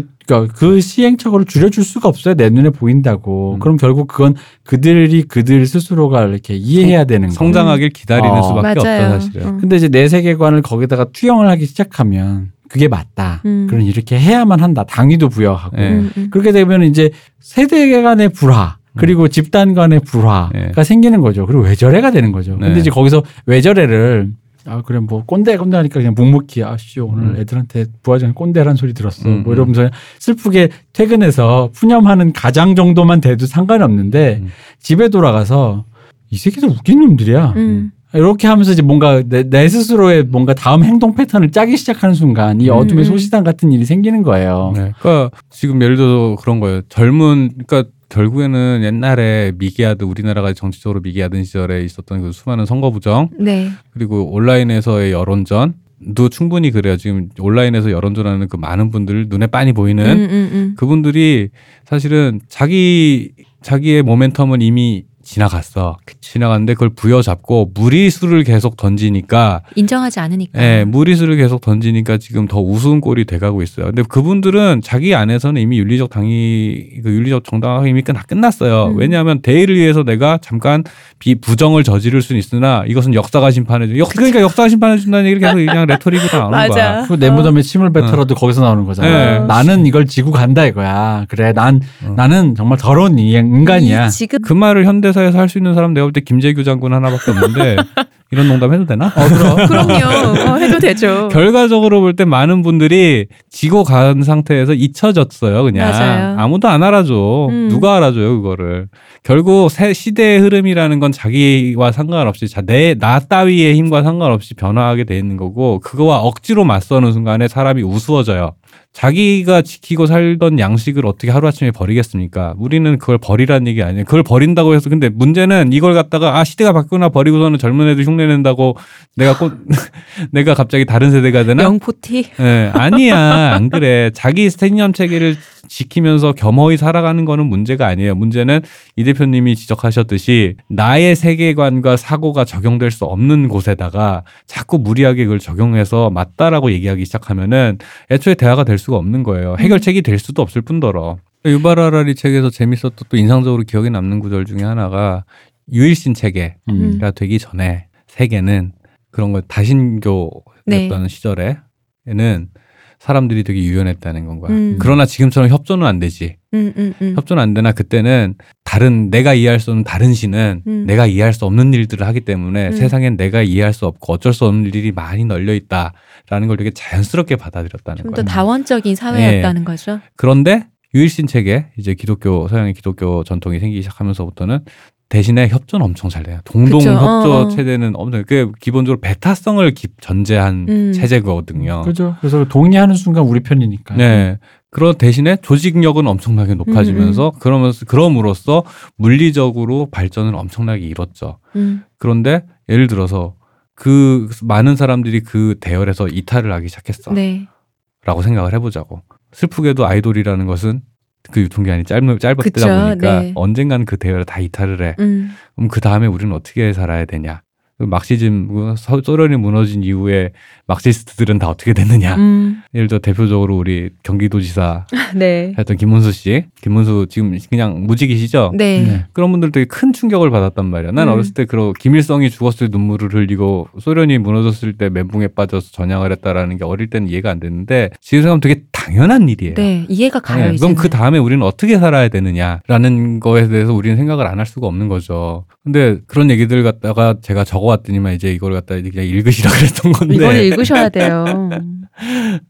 그 시행착오를 줄여줄 수가 없어요. 내 눈에 보인다고. 음. 그럼 결국 그건 그들이 그들 스스로가 이렇게 이해해야 되는 거예요. 성장하길 기다리는 어. 수밖에 맞아요. 없다 사실은. 음. 근데 이제 내 세계관을 거기다가 투영을 하기 시작하면 그게 맞다. 음. 그럼 이렇게 해야만 한다. 당위도 부여하고. 네. 음. 그렇게 되면 이제 세대 간의 불화 그리고 음. 집단 간의 불화가 네. 생기는 거죠. 그리고 외절해가 되는 거죠. 네. 근데 이제 거기서 외절해를 아 그래 뭐 꼰대 꼰대 하니까 그냥 묵묵히 아씨 오늘 음. 애들한테 부하장에 꼰대라는 소리 들었어. 음. 뭐 이러면서 슬프게 퇴근해서 푸념하는 가장 정도만 돼도 상관없는데 음. 집에 돌아가서 이 새끼들 웃긴 놈들이야. 음. 이렇게 하면서 이제 뭔가 내, 내 스스로의 뭔가 다음 행동 패턴을 짜기 시작하는 순간 이 어둠의 소시장 같은 일이 생기는 거예요. 네. 그러니까 지금 예를 들어서 그런 거예요. 젊은 그러니까 결국에는 옛날에 미개하던 우리나라가 정치적으로 미개하던 시절에 있었던 그 수많은 선거 부정 네. 그리고 온라인에서의 여론전 도 충분히 그래요. 지금 온라인에서 여론전하는 그 많은 분들 눈에 빤히 보이는 음, 음, 음. 그분들이 사실은 자기 자기의 모멘텀은 이미 지나갔어. 그쵸. 지나갔는데 그걸 부여잡고 무리수를 계속 던지니까 인정하지 않으니까. 네, 무리수를 계속 던지니까 지금 더 우스운 꼴이 돼가고 있어요. 근데 그분들은 자기 안에서는 이미 윤리적 당위, 그 윤리적 정당화가 이미 끝났어요. 음. 왜냐하면 대의를 위해서 내가 잠깐 비 부정을 저지를 수는 있으나 이것은 역사가 심판해줘. 역, 그러니까 역사가 심판해준다는 얘기를 계속 그냥 레토릭으로 나오는 거야. 내 무덤에 침을 뱉어라도 어. 거기서 나오는 거잖아. 네. 나는 이걸 지고 간다 이거야. 그래, 난 어. 나는 정말 더러운 인간이야. 지금 그 말을 현대 회사에서 할 수 있는 사람 내가 볼 때 김재규 장군 하나밖에 없는데 이런 농담 해도 되나? 어, 그럼. 그럼요. 어, 해도 되죠. 결과적으로 볼 때 많은 분들이 지고 간 상태에서 잊혀졌어요. 그냥. 맞아요. 아무도 안 알아줘. 음. 누가 알아줘요 그거를. 결국 새 시대의 흐름이라는 건 자기와 상관없이 자, 내, 나 따위의 힘과 상관없이 변화하게 돼 있는 거고 그거와 억지로 맞서는 순간에 사람이 우스워져요. 자기가 지키고 살던 양식을 어떻게 하루아침에 버리겠습니까? 우리는 그걸 버리라는 얘기 아니에요. 그걸 버린다고 해서 근데 문제는 이걸 갖다가 아 시대가 바뀌구나 버리고서는 젊은 애들 흉내낸다고 내가 꼭 내가 갑자기 다른 세대가 되나? 영포티? 네, 아니야 안 그래. 자기 스탠념 체계를 지키면서 겸허히 살아가는 거는 문제가 아니에요. 문제는 이 대표님이 지적하셨듯이 나의 세계관과 사고가 적용될 수 없는 곳에다가 자꾸 무리하게 그걸 적용해서 맞다라고 얘기하기 시작하면은 애초에 대화가 될 수가 없는 거예요. 해결책이 될 수도 없을 뿐더러. 유발 하라리 책에서 재밌었던 또 인상적으로 기억에 남는 구절 중에 하나가 유일신 체계가 음. 되기 전에 세계는 그런 거 다신교였던 네. 시절에는 사람들이 되게 유연했다는 건 거야. 음. 그러나 지금처럼 협조는 안 되지. 음, 음, 음. 협조는 안 되나 그때는 다른 내가 이해할 수 없는 다른 신은 음. 내가 이해할 수 없는 일들을 하기 때문에 음. 세상엔 내가 이해할 수 없고 어쩔 수 없는 일이 많이 널려 있다라는 걸 되게 자연스럽게 받아들였다는 거예요. 좀 더 다원적인 사회였다는 네. 거죠. 그런데 유일신 체계 이제 기독교 서양의 기독교 전통이 생기기 시작하면서부터는 대신에 협조는 엄청 잘 돼요. 동동 그쵸. 협조 어. 체제는 엄청 그 기본적으로 배타성을 전제한 음. 체제거든요. 그렇죠. 그래서 동의하는 순간 우리 편이니까. 네. 그런 대신에 조직력은 엄청나게 높아지면서 음. 그러면서 그럼으로써 물리적으로 발전을 엄청나게 이뤘죠. 음. 그런데 예를 들어서 그 많은 사람들이 그 대열에서 이탈을 하기 시작했어. 네. 라고 생각을 해보자고. 슬프게도 아이돌이라는 것은 그 유통기한이 짧, 짧았다 보니까 네. 언젠간 그 대열에 다 이탈을 해. 음. 그럼 그 다음에 우리는 어떻게 살아야 되냐. 막시즘, 소련이 무너진 이후에 막시스트들은 다 어떻게 됐느냐. 음. 예를 들어 대표적으로 우리 경기도지사 네. 했던 김문수 씨. 김문수 지금 그냥 무직이시죠? 네. 네. 그런 분들 되게 큰 충격을 받았단 말이야. 난 음. 어렸을 때 그런 김일성이 죽었을 때 눈물을 흘리고 소련이 무너졌을 때 멘붕에 빠져서 전향을 했다라는 게 어릴 때는 이해가 안 됐는데 지금 생각하면 되게 당연한 일이에요. 네. 이해가 가요. 네. 그럼 그 다음에 우리는 어떻게 살아야 되느냐라는 거에 대해서 우리는 생각을 안 할 수가 없는 거죠. 근데 그런 얘기들 갖다가 제가 적어 왔더니만 이제 이걸 갖다 그냥 읽으시라 그랬던 건데 이걸 읽으셔야 돼요.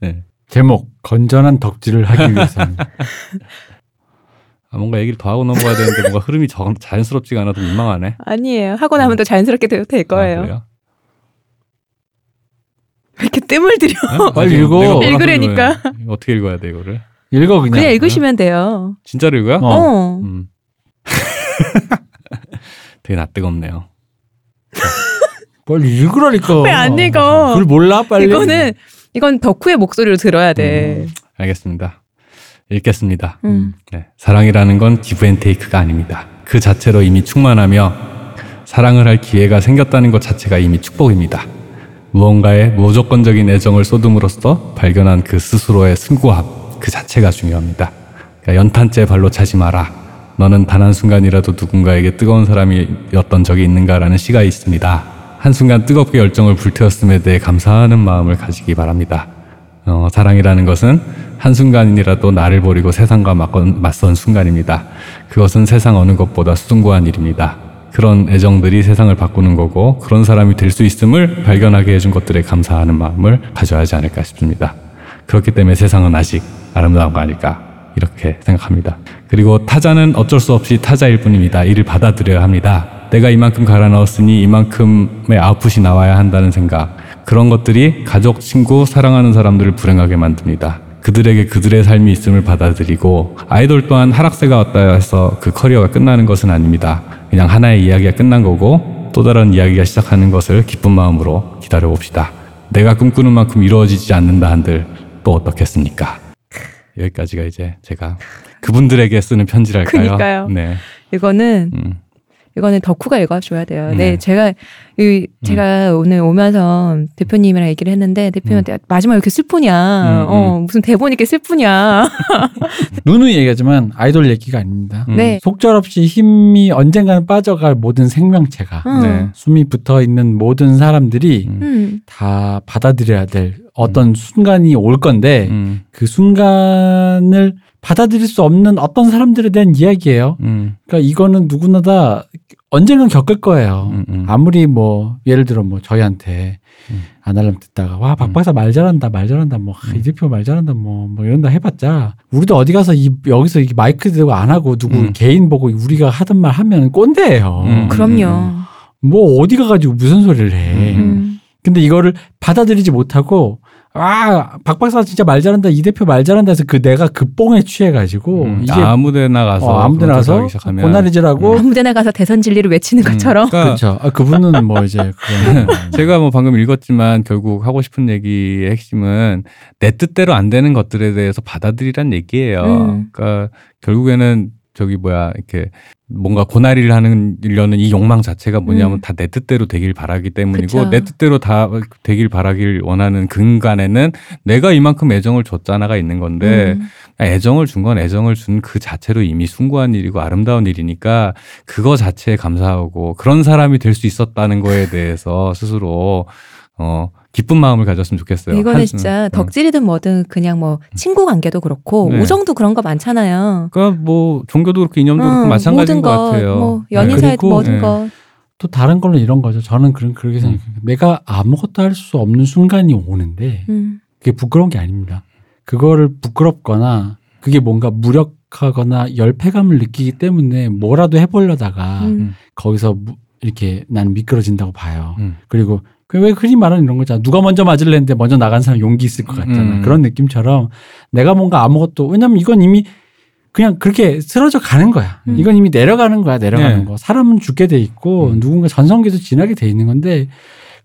네. 제목 건전한 덕질을 하기 위해서는 아, 뭔가 얘기를 더 하고 넘어가야 되는데 뭔가 흐름이 정, 자연스럽지가 않아도 민망하네. 아니에요. 하고 나면 음. 더 자연스럽게 돼도 될 거예요. 아, 그래요? 왜 이렇게 뜸을 들여? 네? 빨리 읽어. 읽으려니까. 어떻게 읽어야 돼 이거를? 읽어 그냥. 그냥 읽으시면 돼요. 진짜로 읽어요? 어. 어. 음. 되게 낯뜨겁네요. 빨리 읽으라니까. 왜 안 읽어? 그걸 몰라 빨리. 이거는 이건 덕후의 목소리로 들어야 돼. 음, 알겠습니다. 읽겠습니다. 음. 네. 사랑이라는 건 기브앤테이크가 아닙니다. 그 자체로 이미 충만하며 사랑을 할 기회가 생겼다는 것 자체가 이미 축복입니다. 무언가에 무조건적인 애정을 쏟음으로써 발견한 그 스스로의 숭고함 그 자체가 중요합니다. 그러니까 연탄째 발로 차지 마라. 너는 단 한순간이라도 누군가에게 뜨거운 사람이었던 적이 있는가라는 시가 있습니다. 한순간 뜨겁게 열정을 불태웠음에 대해 감사하는 마음을 가지기 바랍니다. 어, 사랑이라는 것은 한순간이라도 나를 버리고 세상과 맞선 순간입니다. 그것은 세상 어느 것보다 숭고한 일입니다. 그런 애정들이 세상을 바꾸는 거고 그런 사람이 될 수 있음을 발견하게 해준 것들에 감사하는 마음을 가져야 하지 않을까 싶습니다. 그렇기 때문에 세상은 아직 아름다운 거 아닐까 이렇게 생각합니다. 그리고 타자는 어쩔 수 없이 타자일 뿐입니다. 이를 받아들여야 합니다. 내가 이만큼 갈아 넣었으니 이만큼의 아웃풋이 나와야 한다는 생각, 그런 것들이 가족, 친구, 사랑하는 사람들을 불행하게 만듭니다. 그들에게 그들의 삶이 있음을 받아들이고 아이돌 또한 하락세가 왔다 해서 그 커리어가 끝나는 것은 아닙니다. 그냥 하나의 이야기가 끝난 거고 또 다른 이야기가 시작하는 것을 기쁜 마음으로 기다려봅시다. 내가 꿈꾸는 만큼 이루어지지 않는다 한들 또 어떻겠습니까? 여기까지가 이제 제가 그분들에게 쓰는 편지랄까요? 그러니까요. 네. 이거는 음. 이거는 덕후가 읽어줘야 돼요. 네, 네 제가 이, 제가 음. 오늘 오면서 대표님이랑 얘기를 했는데 대표님한테 음. 마지막 이렇게 슬프냐? 음, 어, 음. 무슨 대본 이렇게 슬프냐? 누누이 얘기하지만 아이돌 얘기가 아닙니다. 음. 네. 속절없이 힘이 언젠가는 빠져갈 모든 생명체가 음. 네. 숨이 붙어 있는 모든 사람들이 음. 다 받아들여야 될 어떤 음. 순간이 올 건데 음. 그 순간을 받아들일 수 없는 어떤 사람들에 대한 이야기예요. 음. 그러니까 이거는 누구나 다 언젠간 겪을 거예요. 음, 음. 아무리 뭐 예를 들어 뭐 저희한테 음. 아날람 듣다가 와 박박사 말 잘한다 말 잘한다 뭐 음. 이대표 말 잘한다 뭐, 뭐 이런다 해봤자 우리도 어디 가서 이, 여기서 이 마이크 대고 안 하고 누구 음. 개인 보고 우리가 하던 말 하면 꼰대예요. 음. 그럼요. 뭐 어디 가가지고 무슨 소리를 해. 음. 근데 이거를 받아들이지 못하고 아, 박 박사 진짜 말 잘한다, 이 대표 말 잘한다 해서 그 내가 그 뽕에 취해가지고. 음, 이게 아무 데나 가서. 어, 아무 데나 가서. 고나리질하고. 음. 아무 데나 가서 대선 진리를 외치는 음, 것처럼. 그러니까 그렇죠. 아, 그분은 뭐 이제. 그건 제가 뭐 방금 읽었지만 결국 하고 싶은 얘기의 핵심은 내 뜻대로 안 되는 것들에 대해서 받아들이란 얘기예요. 음. 그러니까 결국에는 저기 뭐야, 이렇게. 뭔가 고나리를 하는 일려는 이 욕망 자체가 뭐냐면 음. 다 내 뜻대로 되길 바라기 때문이고 그쵸. 내 뜻대로 다 되길 바라길 원하는 근간에는 내가 이만큼 애정을 줬잖아가 있는 건데 음. 애정을 준 건 애정을 준 그 자체로 이미 숭고한 일이고 아름다운 일이니까 그거 자체에 감사하고 그런 사람이 될 수 있었다는 거에 대해서 스스로 어 기쁜 마음을 가졌으면 좋겠어요. 이거는 한, 진짜 음. 덕질이든 뭐든 그냥 뭐 친구 관계도 그렇고 네. 우정도 그런 거 많잖아요. 그러니까 뭐 종교도 그렇고 이념도 음, 그렇고 마찬가지인 것 같아요. 뭐 연인 사이 네. 모든 네. 거. 또 다른 걸로 이런 거죠. 저는 그런 그렇게 생각해요. 내가 아무것도 할 수 없는 순간이 오는데 음. 그게 부끄러운 게 아닙니다. 그거를 부끄럽거나 그게 뭔가 무력하거나 열패감을 느끼기 때문에 뭐라도 해보려다가 음. 거기서 이렇게 난 미끄러진다고 봐요. 음. 그리고 왜 흔히 말하는 이런 거잖아. 누가 먼저 맞을래 했는데 먼저 나간 사람 용기 있을 것 같잖아. 음. 그런 느낌처럼 내가 뭔가 아무것도 왜냐면 이건 이미 그냥 그렇게 쓰러져 가는 거야. 음. 이건 이미 내려가는 거야. 내려가는 네. 거. 사람은 죽게 돼 있고 음. 누군가 전성기에서 지나게 돼 있는 건데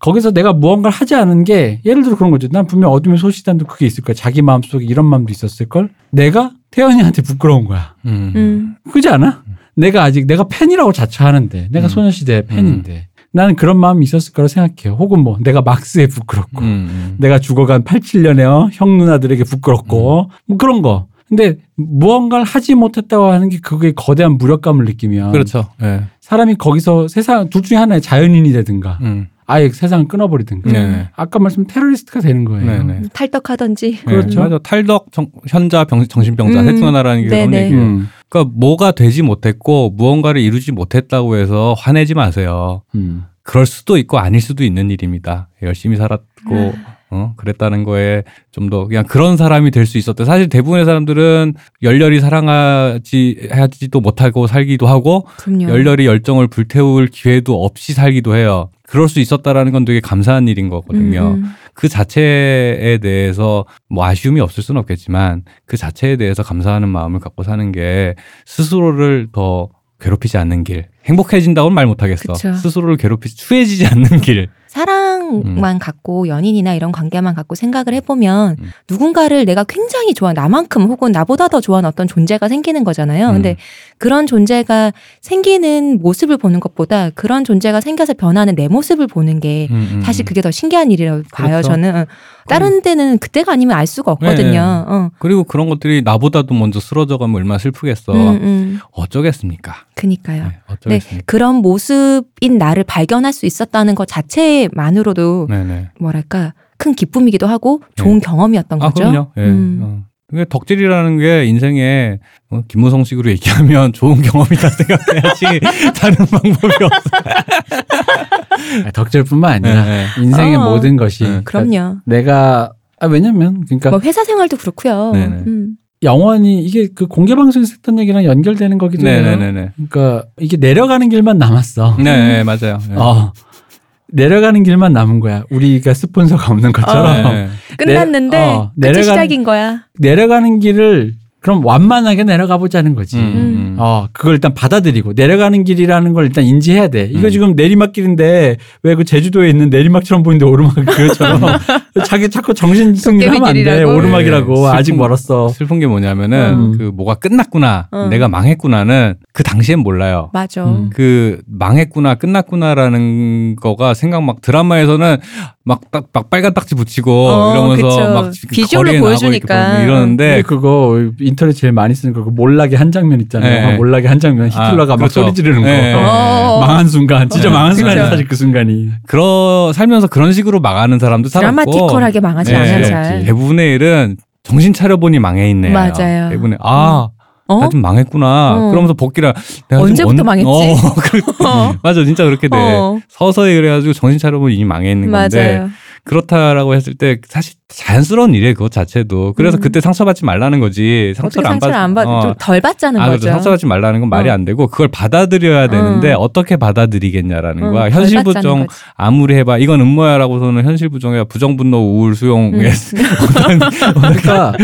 거기서 내가 무언가를 하지 않은 게 예를 들어 그런 거죠. 난 분명 어둠의 소시단도 그게 있을 거야. 자기 마음속에 이런 마음도 있었을 걸. 내가 태연이한테 부끄러운 거야. 음. 음. 그렇지 않아? 음. 내가 아직 내가 팬이라고 자처하는데 내가 음. 소녀시대 팬인데 음. 나는 그런 마음이 있었을 거라고 생각해요. 혹은 뭐 내가 막스에 부끄럽고 음. 내가 죽어간 팔십칠 년에 어, 형 누나들에게 부끄럽고 음. 뭐 그런 거. 근데 무언가를 하지 못했다고 하는 게 그게 거대한 무력감을 느끼면 그렇죠. 네. 사람이 거기서 세상 둘 중에 하나의 자연인이 되든가 음. 아예 세상을 끊어버리든가 네네. 아까 말씀 테러리스트가 되는 거예요. 네네. 탈덕하든지. 그렇죠. 네. 탈덕, 정, 현자, 병, 정신병자, 세트나라는 음. 그런 얘기예요. 음. 그러니까 뭐가 되지 못했고 무언가를 이루지 못했다고 해서 화내지 마세요. 음. 그럴 수도 있고 아닐 수도 있는 일입니다. 열심히 살았고 어? 그랬다는 거에 좀 더 그냥 그런 사람이 될 수 있었대. 사실 대부분의 사람들은 열렬히 사랑하지 하지도 못하고 살기도 하고 그럼요. 열렬히 열정을 불태울 기회도 없이 살기도 해요. 그럴 수 있었다라는 건 되게 감사한 일인 거거든요. 음. 그 자체에 대해서 뭐 아쉬움이 없을 수는 없겠지만 그 자체에 대해서 감사하는 마음을 갖고 사는 게 스스로를 더 괴롭히지 않는 길. 행복해진다고는 말 못하겠어. 그쵸. 스스로를 괴롭히지 추해지지 않는 길. 사랑만 음. 갖고 연인이나 이런 관계만 갖고 생각을 해보면 음. 누군가를 내가 굉장히 좋아 나만큼 혹은 나보다 더 좋아하는 어떤 존재가 생기는 거잖아요. 음. 근데 그런 존재가 생기는 모습을 보는 것보다 그런 존재가 생겨서 변하는 내 모습을 보는 게 음. 사실 그게 더 신기한 일이라고 봐요. 그렇죠. 저는 다른 데는 그때가 아니면 알 수가 없거든요. 네. 어. 그리고 그런 것들이 나보다도 먼저 쓰러져가면 얼마나 슬프겠어. 음, 음. 어쩌겠습니까. 그니까요. 네, 어쩌겠습니까. 네, 그런 모습인 나를 발견할 수 있었다는 것 자체만으로도 네네. 뭐랄까 큰 기쁨이기도 하고 좋은 네. 경험이었던 아, 거죠. 그럼요. 네. 음. 어. 그게 덕질이라는 게 인생에 어, 김무성식으로 얘기하면 좋은 경험이다 생각해야지 다른 방법이 없어요. 덕질뿐만 아니라 네, 네. 인생의 어, 모든 것이. 네. 그럼요. 그러니까 내가 아 왜냐면 그러니까 뭐 회사 생활도 그렇고요. 네, 네. 음. 영원히 이게 그 공개 방송에서 했던 얘기랑 연결되는 거기도 해요. 네네네. 그러니까 이게 내려가는 길만 남았어. 네, 네 맞아요. 네. 어. 내려가는 길만 남은 거야. 우리가 스폰서가 없는 것처럼. 어, 네. 끝났는데 내, 어, 내려가는, 시작인 거야. 내려가는 길을 그럼 완만하게 내려가 보자는 거지. 음. 어, 그걸 일단 받아들이고 내려가는 길이라는 걸 일단 인지해야 돼. 이거 음. 지금 내리막길인데 왜 그 제주도에 있는 내리막처럼 보이는데 오르막 그것처럼 자기 자꾸 정신승리를 하면 안 돼. 오르막이라고. 네. 슬픈, 아직 멀었어. 슬픈 게 뭐냐면은 음. 그 뭐가 끝났구나. 음. 내가 망했구나는 그 당시엔 몰라요. 맞아. 음. 그 망했구나 끝났구나라는 거가 생각 막 드라마에서는 막, 딱, 막 빨간 딱지 붙이고 어, 이러면서 그쵸. 막 비주얼로 보여주니까 이러는데 그거 인터넷 제일 많이 쓰는 거 몰락의 한 장면 있잖아요. 네. 몰락의 한 장면 히틀러가 아, 그렇죠. 막 소리 지르는 네. 거 어. 망한 순간 진짜 네. 망한 순간이 사실 그 순간이 그러, 살면서 그런 식으로 망하는 사람도 살았고 드라마티컬하게 망하지 네. 않아요. 잘. 대부분의 일은 정신 차려보니 망해있네요. 맞아요. 대부분의 아 음. 어? 나 좀 망했구나. 어. 그러면서 복귀라 내가 언제부터 원... 망했지? 어. 어. 맞아, 진짜 그렇게 돼. 어. 서서히 그래가지고 정신 차려보면 이미 망해 있는 건데 맞아요. 그렇다라고 했을 때 사실 자연스러운 일이에요. 그것 자체도. 그래서 음. 그때 상처받지 말라는 거지. 상처를 안 받, 안 받, 어. 좀 덜 받자는 아, 거죠. 그렇죠. 상처받지 말라는 건 말이 어. 안 되고 그걸 받아들여야 되는데 어. 어떻게 받아들이겠냐라는 음, 거야. 현실 부정 거지. 아무리 해봐. 이건 음모야라고서는 현실 부정이야. 부정, 분노, 우울, 수용. 음. 그러니까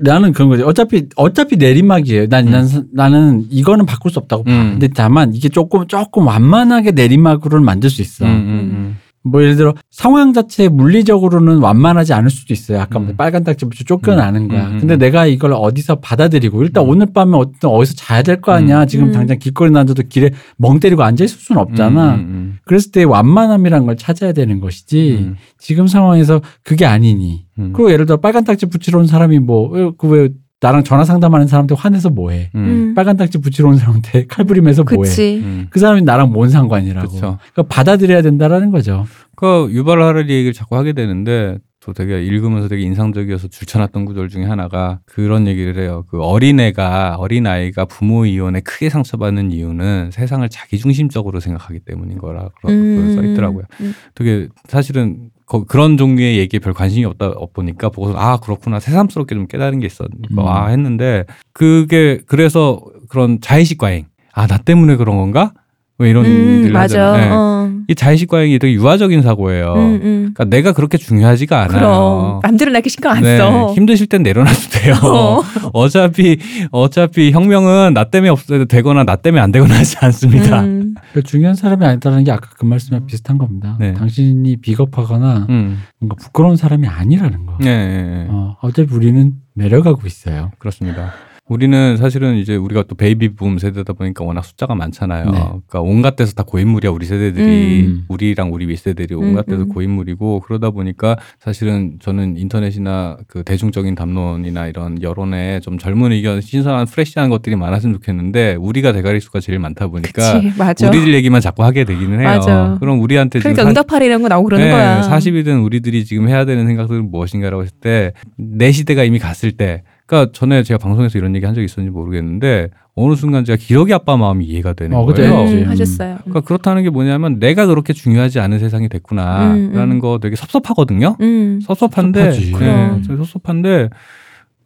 나는 그런 거지. 어차피 어차피 내리막이에요. 난, 음. 난 나는 이거는 바꿀 수 없다고 봐. 음. 근데 다만 이게 조금 조금 완만하게 내리막으로는 만들 수 있어. 음, 음, 음. 뭐 예를 들어 상황 자체 물리적으로는 완만하지 않을 수도 있어요. 아까 음. 빨간 딱지부터 쫓겨나는 음. 거야. 음. 근데 내가 이걸 어디서 받아들이고 일단 음. 오늘 밤에 어떤 어디서 자야 될 거 아니야. 음. 지금 음. 당장 길거리 나앉아도 길에 멍 때리고 앉아 있을 수는 없잖아. 음. 음. 그랬을 때 완만함이란 걸 찾아야 되는 것이지 음. 지금 상황에서 그게 아니니. 음. 그리고 예를 들어 빨간 딱지 붙이러 온 사람이 뭐 그 왜 나랑 전화 상담하는 사람한테 화내서 뭐해. 음. 빨간 딱지 붙이러 온 사람한테 칼부림해서 뭐해. 음. 그 사람이 나랑 뭔 상관이라고. 그쵸. 그러니까 받아들여야 된다라는 거죠. 그러니까 유발 하라리 얘기를 자꾸 하게 되는데 또 되게 읽으면서 되게 인상적이어서 줄쳐놨던 구절 중에 하나가 그런 얘기를 해요. 그 어린애가 어린아이가 부모 이혼에 크게 상처받는 이유는 세상을 자기중심적으로 생각하기 때문인 거라고 음. 써있더라고요. 음. 되게 사실은 그런 종류의 얘기에 별 관심이 없다 보니까 보고서 아 그렇구나 새삼스럽게 좀 깨달은 게 있었 음. 아 했는데 그게 그래서 그런 자의식 과잉 아 나 때문에 그런 건가 왜 이런 음, 일들 하잖아요. 네. 어. 이 자의식 과잉이 되게 유아적인 사고예요. 음, 음. 그러니까 내가 그렇게 중요하지가 않아요. 그럼 남들은 나게 신경 안 네. 써. 힘드실 땐 내려놔도 돼요. 어. 어차피 어차피 혁명은 나 때문에 없어도 되거나 나 때문에 안 되거나 하지 않습니다. 음. 중요한 사람이 아니다라는 게 아까 그 말씀이랑 비슷한 겁니다. 네. 당신이 비겁하거나 음. 뭔가 부끄러운 사람이 아니라는 거. 네, 네, 네. 어, 어차피 우리는 내려가고 있어요. 그렇습니다. 우리는 사실은 이제 우리가 또 베이비붐 세대다 보니까 워낙 숫자가 많잖아요. 네. 그러니까 온갖 데서 다 고인물이야. 우리 세대들이. 음. 우리랑 우리 윗세대들이 온갖 데서 음. 고인물이고 그러다 보니까 사실은 저는 인터넷이나 그 대중적인 담론이나 이런 여론에 좀 젊은 의견, 신선한 프레시한 것들이 많았으면 좋겠는데 우리가 대가리 수가 제일 많다 보니까 그치, 맞아. 우리들 얘기만 자꾸 하게 되기는 해요. 맞아. 그럼 우리한테 그러니까 응답하라 이런 거 나오고 그러는 네, 거야. 사십이 된 우리들이 지금 해야 되는 생각들은 무엇인가라고 했을 때 내 시대가 이미 갔을 때 그러니까 전에 제가 방송에서 이런 얘기 한 적이 있었는지 모르겠는데 어느 순간 제가 기러기 아빠 마음이 이해가 되는 어, 거예요. 음, 음. 하셨어요. 그러니까 그렇다는 게 뭐냐면 내가 그렇게 중요하지 않은 세상이 됐구나라는 음, 음. 거 되게 섭섭하거든요. 음. 섭섭한데, 네, 섭섭한데.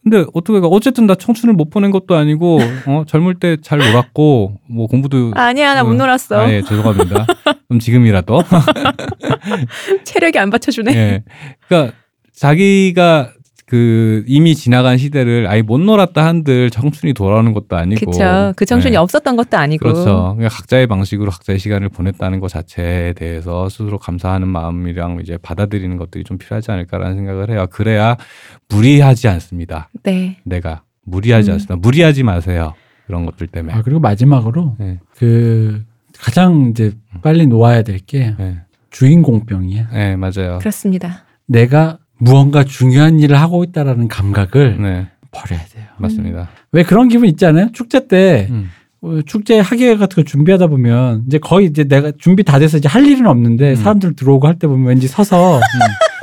근데 어떻게 어쨌든 나 청춘을 못 보낸 것도 아니고 어, 젊을 때 잘 놀았고 뭐 공부도 아니야 나 못 놀았어. 아, 예, 죄송합니다. 그럼 지금이라도 체력이 안 받쳐주네. 예, 그러니까 자기가 그 이미 지나간 시대를 아예 못 놀았다 한들 청춘이 돌아오는 것도 아니고 그렇죠. 그 청춘이 예. 없었던 것도 아니고 그렇죠. 그러니까 각자의 방식으로 각자의 시간을 보냈다는 것 자체에 대해서 스스로 감사하는 마음이랑 이제 받아들이는 것들이 좀 필요하지 않을까라는 생각을 해요. 그래야 무리하지 않습니다. 네. 내가 무리하지 음. 않습니다. 무리하지 마세요. 그런 것들 때문에. 아 그리고 마지막으로 네. 그 가장 이제 빨리 놓아야 될 게 네. 주인공병이야. 네 맞아요. 그렇습니다. 내가 무언가 중요한 일을 하고 있다라는 감각을 네. 버려야 돼요. 맞습니다. 음. 왜 그런 기분 있지 않아요? 축제 때 음. 어, 축제 학예 같은 거 준비하다 보면 이제 거의 이제 내가 준비 다 돼서 이제 할 일은 없는데 음. 사람들 들어오고 할 때 보면 왠지 서서 음.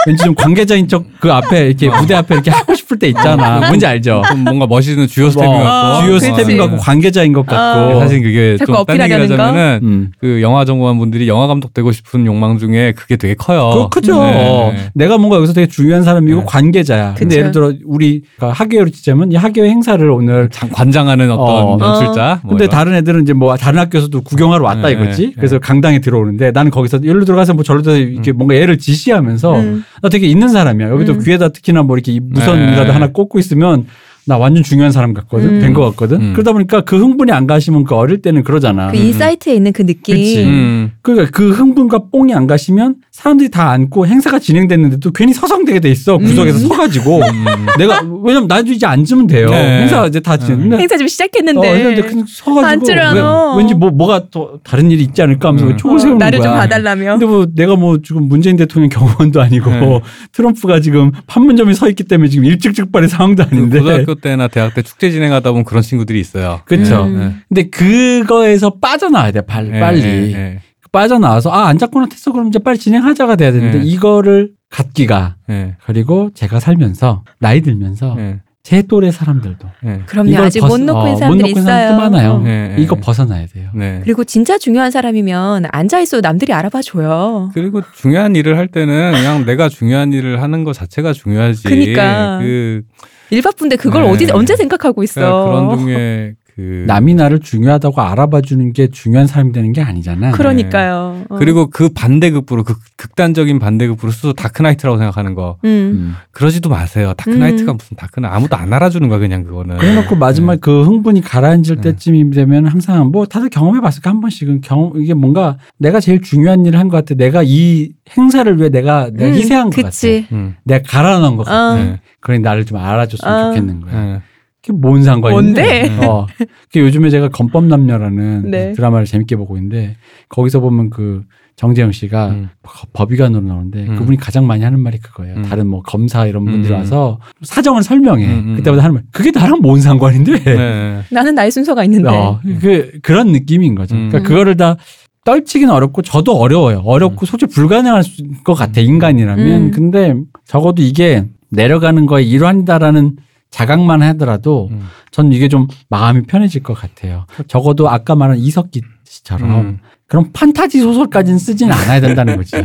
왠지 좀 관계자인 척 그 앞에 이렇게 어. 무대 앞에 이렇게 하고 싶을 때 있잖아. 뭔지 알죠? 뭔가 멋있는 주요 스텝인 것 같고. 주요 스텝인 것 같고 관계자인 것 같고. 어. 사실 그게 좀 딴 얘기 하자면은 음. 그 영화 전공한 분들이 영화 감독 되고 싶은 욕망 중에 그게 되게 커요. 그죠. 네. 네. 내가 뭔가 여기서 되게 중요한 사람이고 네. 관계자야. 근데 그쵸. 예를 들어 우리 학예회로 치자면 이 학예회 행사를 오늘 장, 관장하는 어떤 연출자. 어. 뭐 근데 이런. 다른 애들은 이제 뭐 다른 학교에서도 구경하러 왔다 네. 이거지. 네. 그래서 강당에 들어오는데 나는 거기서 여기로 들어가서 뭐 저로 들어가서 이렇게 음. 뭔가 애를 지시하면서 음. 나 되게 있는 사람이야. 여기도 음. 귀에다 특히나 뭐 이렇게 무선 이라도 하나 꽂고 있으면 나 완전 중요한 사람 같거든, 음. 된 것 같거든. 음. 그러다 보니까 그 흥분이 안 가시면 그 어릴 때는 그러잖아. 그 인사이트에 음. 있는 그 느낌. 그렇지. 음. 그러니까 그 흥분과 뽕이 안 가시면 사람들이 다 앉고 행사가 진행됐는데도 괜히 서성대게 돼 있어. 구석에서 음. 서가지고 음. 내가 왜냐면 나도 이제 앉으면 돼요. 네. 행사 이제 다 진행. 음. 행사 지금 시작했는데. 어, 근데 그냥 서가지고 왜, 왠지 뭐 뭐가 또 다른 일이 있지 않을까 하면서 음. 촉을 어, 세우는 나를 거야. 나를 좀 봐달라며. 근데 뭐 내가 뭐 지금 문재인 대통령 경호원도 아니고 네. 트럼프가 지금 판문점에 서 있기 때문에 지금 일찍즉발의 상황도 아닌데. 고등학교 때나 대학 때 축제 진행하다 보면 그런 친구들이 있어요. 그렇죠. 음. 네. 근데 그거에서 빠져나와야 돼. 빨리. 네, 빨리. 네, 네. 빠져나와서 아 앉았구나 했어 그럼 이제 빨리 진행하자가 돼야 되는데 네. 이거를 갖기가 네. 그리고 제가 살면서 나이 들면서 네. 제 또래 사람들도 네. 그럼요. 아직 벗... 못 놓고 있는 사람들이 어, 있어요. 많아요. 네, 이거 네. 벗어나야 돼요. 네. 그리고 진짜 중요한 사람이면 앉아있어도 남들이 알아봐줘요. 그리고 중요한 일을 할 때는 그냥 내가 중요한 일을 하는 것 자체가 중요하지. 그러니까 그... 일바쁜데 그걸 네. 어디 언제 생각하고 있어. 그러니까 그런 중에 그 남이 나를 중요하다고 알아봐주는 게 중요한 사람이 되는 게 아니잖아. 그러니까요. 어. 그리고 그 반대급부로 그 극단적인 반대급부로 스스로 다크나이트라고 생각하는 거. 음. 음. 그러지도 마세요. 다크나이트가 음. 무슨 다크나 아무도 안 알아주는 거야 그냥 그거는. 그래놓고 마지막 네. 그 흥분이 가라앉을 네. 때쯤이 되면 항상 뭐 다들 경험해봤을까 한 번씩은 경험 이게 뭔가 내가 제일 중요한 일을 한 것 같아. 내가 이 행사를 위해 내가, 내가 음. 희생한 것 그치. 같아. 음. 내가 갈아넣은 것 어. 같아. 네. 그러니 나를 좀 알아줬으면 어. 좋겠는 거야. 네. 그게 뭔 상관이 뭔데? 어. 그 요즘에 제가 건법남녀라는 네. 드라마를 재밌게 보고 있는데 거기서 보면 그 정재영 씨가 음. 법의관으로 나오는데 음. 그분이 가장 많이 하는 말이 그거예요. 음. 다른 뭐 검사 이런 분들 음. 와서 사정을 설명해. 음. 그때마다 하는 말. 그게 나랑 뭔 상관인데? 네. 나는 나의 순서가 있는데. 어. 그 그런 느낌인 거죠. 음. 그러니까 그거를 다 떨치기는 어렵고 저도 어려워요. 어렵고 음. 솔직히 불가능할 것 같아 인간이라면. 음. 근데 적어도 이게 내려가는 거의 일환이다라는 자각만 하더라도 음. 전 이게 좀 마음이 편해질 것 같아요. 적어도 아까 말한 이석기 씨처럼 음. 그런 판타지 소설까지는 쓰진 않아야 된다는 거지.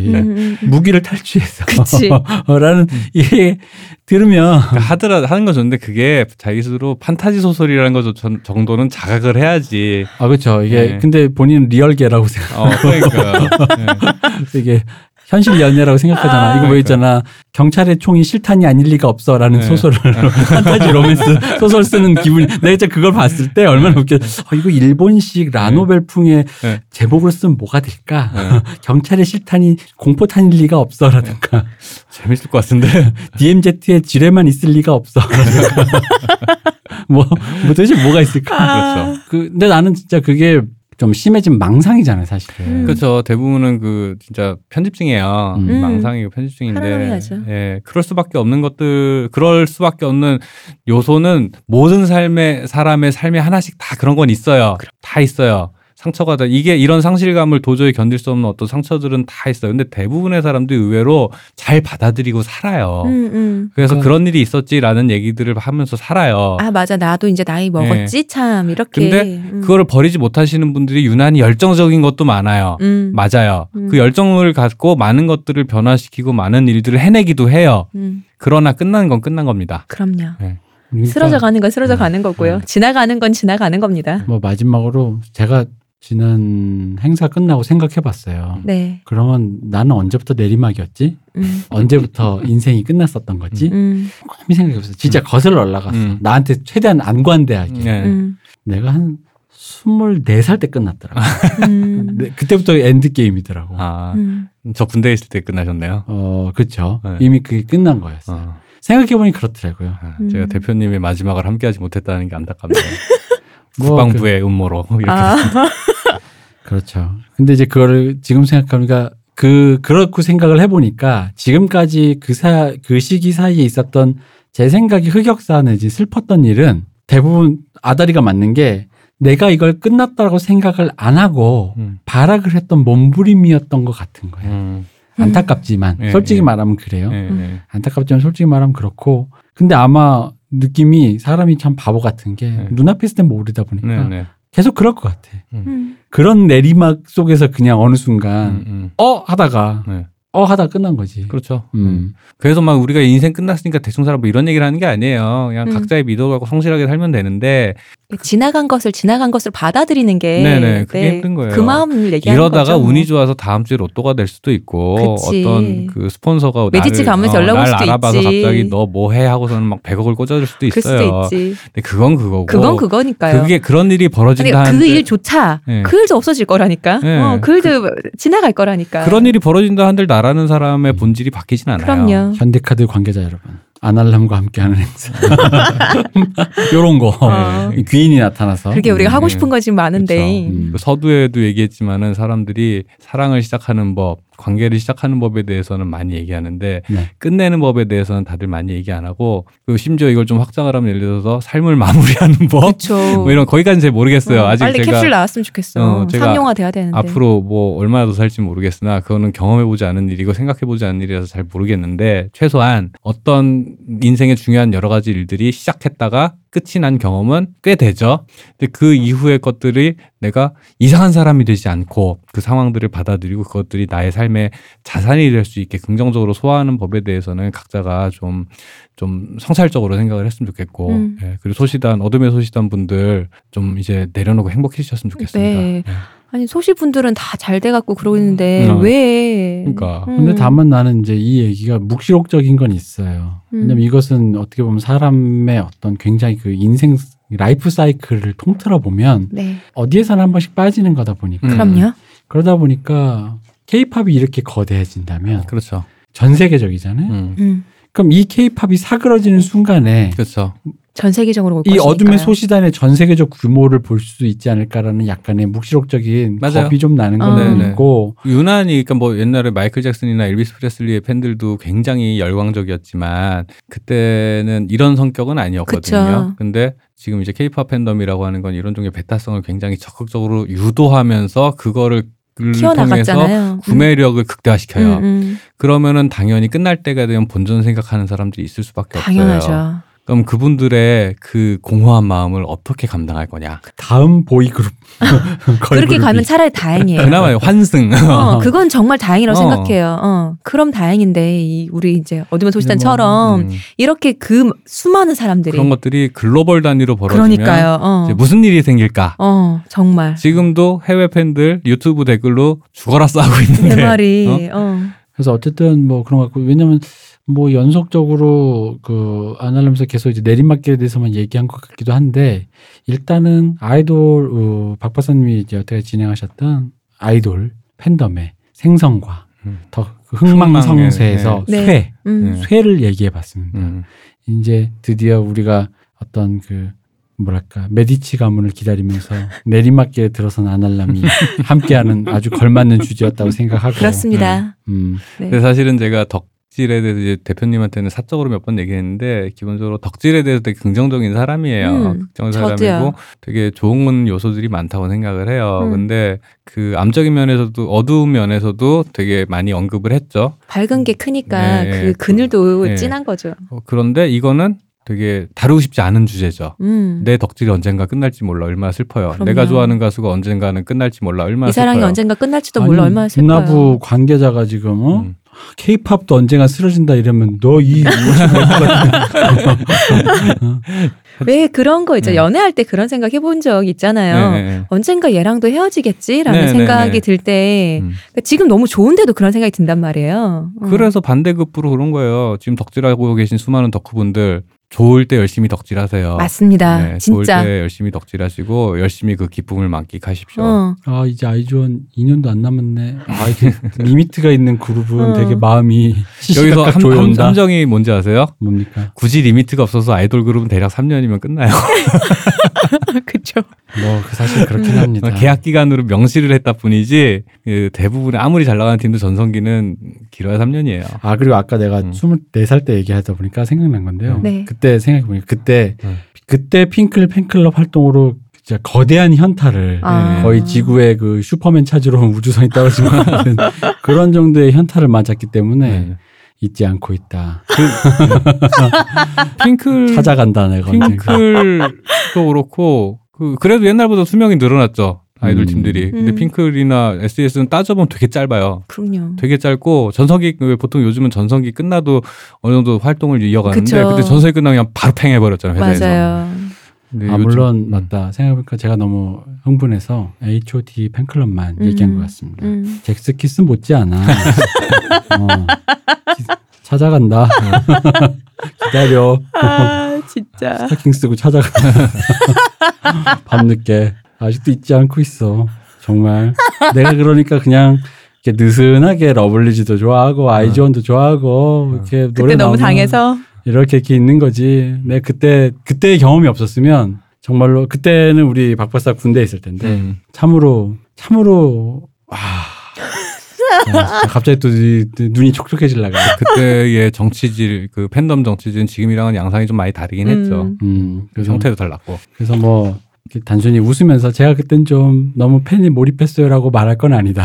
무기를 탈취해서. 그치. 라는 이게 들으면. 그러니까 하더라 하는 건 좋은데 그게 자기 스스로 판타지 소설이라는 거 정도는 자각을 해야지. 아 그렇죠. 이게 네. 근데 본인은 리얼계라고 생각하고. 어, 그러니까. 네. 이게 현실 연애라고 생각하잖아. 아~ 이거 뭐 그러니까. 있잖아. 경찰의 총이 실탄이 아닐 리가 없어라는 네. 소설을 판타지 로맨스 소설 쓰는 기분이. 내가 진짜 그걸 봤을 때 얼마나 웃겨. 어, 이거 일본식 라노벨풍의 네. 제목으로 쓰면 뭐가 될까? 네. 경찰의 실탄이 공포탄일 리가 없어라든가. 재밌을 것 같은데. 디엠지의 지뢰만 있을 리가 없어. 뭐, 뭐 도대체 뭐가 있을까? 아~ 그렇죠. 그, 근데 나는 진짜 그게 좀 심해진 망상이잖아요, 사실은. 음. 그렇죠. 대부분은 그 진짜 편집증이에요. 음. 망상이고 편집증인데, 예, 그럴 수밖에 없는 것들, 그럴 수밖에 없는 요소는 모든 삶의 사람의 삶에 하나씩 다 그런 건 있어요. 다 있어요. 상처가 다 이게 이런 상실감을 도저히 견딜 수 없는 어떤 상처들은 다 있어요. 근데 대부분의 사람들이 의외로 잘 받아들이고 살아요. 음, 음. 그래서 그... 그런 일이 있었지라는 얘기들을 하면서 살아요. 아 맞아, 나도 이제 나이 먹었지. 네. 참 이렇게. 근데 음. 그거를 버리지 못하시는 분들이 유난히 열정적인 것도 많아요. 음. 맞아요. 음. 그 열정을 갖고 많은 것들을 변화시키고 많은 일들을 해내기도 해요. 음. 그러나 끝난 건 끝난 겁니다. 그럼요. 네. 그러니까, 쓰러져 가는 건 쓰러져 가는 거고요. 음. 지나가는 건 지나가는 겁니다. 뭐 마지막으로 제가 지난 행사 끝나고 생각해봤어요. 네. 그러면 나는 언제부터 내리막이었지? 음. 언제부터 인생이 끝났었던 거지? 음. 꼼꼼히 생각해봤어요. 진짜 음. 거슬러 올라갔어. 음. 나한테 최대한 안관대하게. 네. 음. 내가 한 스물네 살 때 끝났더라고. 음. 그때부터 엔드게임이더라고. 아, 음. 저 군대에 있을 때 끝나셨네요. 어, 그렇죠. 네. 이미 그게 끝난 거였어요. 어. 생각해보니 그렇더라고요. 아, 제가 음. 대표님이 마지막을 함께하지 못했다는 게 안타깝네요. 국방부의 뭐, 음모로 이렇게. 아. 그렇죠. 근데 이제 그거를 지금 생각하니까 그 그렇고 생각을 해보니까 지금까지 그 사 그 시기 사이에 있었던 제 생각이 흑역사하는지 슬펐던 일은 대부분 아다리가 맞는 게 내가 이걸 끝났다고 생각을 안 하고 음. 발악을 했던 몸부림이었던 것 같은 거예요. 음. 안타깝지만 음. 솔직히 예, 말하면 그래요. 예, 예. 안타깝지만 솔직히 말하면 그렇고. 근데 아마 느낌이 사람이 참 바보 같은 게 네. 눈앞에 있을 땐 모르다 보니까 네, 네. 계속 그럴 것 같아. 음. 그런 내리막 속에서 그냥 어느 순간 음, 음. 어 하다가 네. 어 하다가 끝난 거지. 그렇죠. 음. 음. 그래서 막 우리가 인생 끝났으니까 대충 살아 뭐 이런 얘기를 하는 게 아니에요. 그냥 음. 각자의 믿어 갖고 성실하게 살면 되는데 지나간 것을 지나간 것을 받아들이는 게 네네, 그게 네. 힘든 거예요. 그 마음을 얘기하는 이러다가 거죠. 운이 좋아서 다음 주에 로또가 될 수도 있고 그치. 어떤 그 스폰서가 메디치 가면서 연락 올 어, 수도 있지. 날 알아봐서 갑자기 너 뭐 해 하고서는 막 백억을 꽂아줄 수도 있어요. 수도 있지. 근데 그건 그거고. 그건 그거니까요. 그게 그런 일이 벌어진다 하는데 그 일조차 네. 그 일도 없어질 거라니까. 네. 어, 그 일도 그, 지나갈 거라니까. 그런 일이 벌어진다 한들 나라는 사람의 본질이 바뀌진 않아요. 그럼요. 현대카드 관계자 여러분. 아날람과 함께하는 행사 이런 거 어. 귀인이 나타나서 그게 우리가 네. 하고 싶은 거 지금 많은데 음. 서두에도 얘기했지만은 사람들이 사랑을 시작하는 법 관계를 시작하는 법에 대해서는 많이 얘기하는데 네. 끝내는 법에 대해서는 다들 많이 얘기 안 하고 그리고 심지어 이걸 좀 확장을 하면 예를 들어서 삶을 마무리하는 법 뭐 이런 거기까지는 잘 모르겠어요. 어, 아직 빨리 제가, 캡슐 나왔으면 좋겠어. 어, 상용화돼야 되는데 앞으로 뭐 얼마나 더 살지 모르겠으나 그거는 경험해보지 않은 일이고 생각해보지 않은 일이라서 잘 모르겠는데 최소한 어떤 인생의 중요한 여러 가지 일들이 시작했다가 끝이 난 경험은 꽤 되죠. 근데 그 이후의 것들이 내가 이상한 사람이 되지 않고 그 상황들을 받아들이고 그것들이 나의 삶의 자산이 될 수 있게 긍정적으로 소화하는 법에 대해서는 각자가 좀, 좀 성찰적으로 생각을 했으면 좋겠고 음. 예, 그리고 소시단 어둠의 소시단 분들 좀 이제 내려놓고 행복해지셨으면 좋겠습니다. 네. 예. 아니 소시분들은 다 잘 돼갖고 그러는데 음. 왜? 그러니까. 음. 근데 다만 나는 이제 이 얘기가 묵시록적인 건 있어요. 음. 왜냐면 이것은 어떻게 보면 사람의 어떤 굉장히 그 인생 라이프 사이클을 통틀어 보면 네. 어디에서나 한 번씩 빠지는 거다 보니까. 음. 그럼요. 그러다 보니까 케이팝이 이렇게 거대해진다면, 그렇죠. 전 세계적이잖아요. 음. 음. 그럼 이 케이팝이 사그러지는 순간에, 그렇죠. 전 세계적으로 올 것이니까요. 이 어둠의 소시단의 전 세계적 규모를 볼 수 있지 않을까라는 약간의 묵시록적인 맞아요. 겁이 좀 나는 건 있고 어. 유난히 그러니까 뭐 옛날에 마이클 잭슨이나 엘비스 프레슬리의 팬들도 굉장히 열광적이었지만 그때는 이런 성격은 아니었거든요. 근데 지금 이제 케이팝 팬덤이라고 하는 건 이런 종류의 배타성을 굉장히 적극적으로 유도하면서 그거를 키워나갔잖아요. 구매력을 음. 극대화시켜요. 음, 음. 그러면은 당연히 끝날 때가 되면 본전 생각하는 사람들이 있을 수밖에 당연하죠. 없어요. 당연하죠. 그럼 그분들의 그 공허한 마음을 어떻게 감당할 거냐. 다음 보이그룹. 그렇게 가면 차라리 다행이에요. 그나마 환승. 어, 그건 정말 다행이라고 어. 생각해요. 어, 그럼 다행인데 이 우리 이제 어둠의 소시단처럼 음. 이렇게 그 수많은 사람들이. 그런 것들이 글로벌 단위로 벌어지면 그러니까요. 어. 이제 무슨 일이 생길까. 어, 정말. 지금도 해외 팬들 유튜브 댓글로 죽어라 싸우고 있는데. 내 말이. 어? 어. 그래서 어쨌든 뭐 그런 것 같고 왜냐면 뭐 연속적으로 그 아날람에서 계속 이제 내리막길에 대해서만 얘기한 것 같기도 한데 일단은 아이돌 어, 박 박사님이 이제 어떻게 진행하셨던 아이돌 팬덤의 생성과 음. 더 흥망성쇠에서 네. 쇠 네. 음. 쇠를 얘기해봤습니다. 음. 이제 드디어 우리가 어떤 그 뭐랄까 메디치 가문을 기다리면서 내리막길에 들어선 아날람이 함께하는 아주 걸맞는 주제였다고 생각하고 그렇습니다. 음. 음. 네. 근데 사실은 제가 덕 덕질에 대해서 이제 대표님한테는 사적으로 몇 번 얘기했는데 기본적으로 덕질에 대해서 되게 긍정적인 사람이에요. 음, 긍정적인 사람이고 저도요. 되게 좋은 요소들이 많다고 생각을 해요. 음. 근데 그 암적인 면에서도 어두운 면에서도 되게 많이 언급을 했죠. 밝은 게 크니까 네, 그 그늘도 네. 진한 거죠. 어, 그런데 이거는 되게 다루고 싶지 않은 주제죠. 음. 내 덕질이 언젠가 끝날지 몰라. 얼마나 슬퍼요. 그럼요. 내가 좋아하는 가수가 언젠가는 끝날지 몰라. 얼마나 슬퍼요. 이 사랑이 슬퍼요. 언젠가 끝날지도 아니, 몰라. 얼마나 슬퍼요. 문화부 관계자가 지금 어? 음. 케이팝도 언젠가 쓰러진다 이러면 너 이 왜 그런 거 있죠. 네. 연애할 때 그런 생각 해본 적 있잖아요. 네, 네. 언젠가 얘랑도 헤어지겠지라는 네, 생각이 네, 네. 들 때 음. 그러니까 지금 너무 좋은데도 그런 생각이 든단 말이에요. 음. 그래서 반대급부로 그런 거예요. 지금 덕질하고 계신 수많은 덕후분들 좋을 때 열심히 덕질하세요. 맞습니다. 네, 진짜. 좋을 때 열심히 덕질하시고 열심히 그 기쁨을 만끽하십시오. 어. 아 이제 아이즈원 이 년도 안 남았네. 아 이게 리미트가 있는 그룹은 어. 되게 마음이 여기서 한, 한, 함정이 뭔지 아세요? 뭡니까? 굳이 리미트가 없어서 아이돌 그룹은 대략 삼 년이면 끝나요. 그렇죠. 뭐 사실 그렇긴 음. 합니다. 계약 기간으로 명시를 했다 뿐이지 그 대부분의 아무리 잘 나가는 팀도 전성기는 길어야 삼 년이에요. 아 그리고 아까 내가 음. 스물네 살 때 얘기하다 보니까 생각난 건데요. 네. 그때 생각해보니까 그때 음. 그때 핑클 팬클럽 활동으로 진짜 거대한 현타를 아. 거의 지구에 그 슈퍼맨 찾으러 온 우주선이 떨어지는 그런 정도의 현타를 맞았기 때문에 네. 잊지 않고 있다. 핑클 찾아간다 내가. 핑클도 그렇고 그 그래도 옛날보다 수명이 늘어났죠. 아이돌 음. 팀들이. 근데 음. 핑클이나 에스이에스는 따져보면 되게 짧아요. 그럼요. 되게 짧고 전성기 보통 요즘은 전성기 끝나도 어느 정도 활동을 이어가는데 그쵸. 근데 전성기 끝나면 그냥 바로 팽해버렸잖아요. 회사에서. 맞아요. 근데 아 물론 맞다. 생각해보니까 제가 너무 흥분해서 에이치 오 디 팬클럽만 음. 얘기한 것 같습니다. 음. 잭스키스 못지않아. 어. 찾아간다. 기다려. 아 진짜. 스타킹 쓰고 찾아간다. 밤늦게. 아직도 잊지 않고 있어. 정말. 내가 그러니까 그냥 이렇게 느슨하게 러블리즈도 좋아하고 아이즈원도 좋아하고 이렇게 노래 그때 너무 당해서 이렇게 이렇게 있는 거지. 내가 그때 그때의 경험이 없었으면 정말로 그때는 우리 박 박사 군대에 있을 텐데 음. 참으로 참으로 와. 야, 갑자기 또 눈이 촉촉해질라 그래. 그때의 정치질, 그 팬덤 정치질은 지금이랑은 양상이 좀 많이 다르긴 음. 했죠. 음. 그래서 형태도 달랐고. 그래서 뭐. 단순히 웃으면서 제가 그땐 좀 너무 팬이 몰입했어요라고 말할 건 아니다.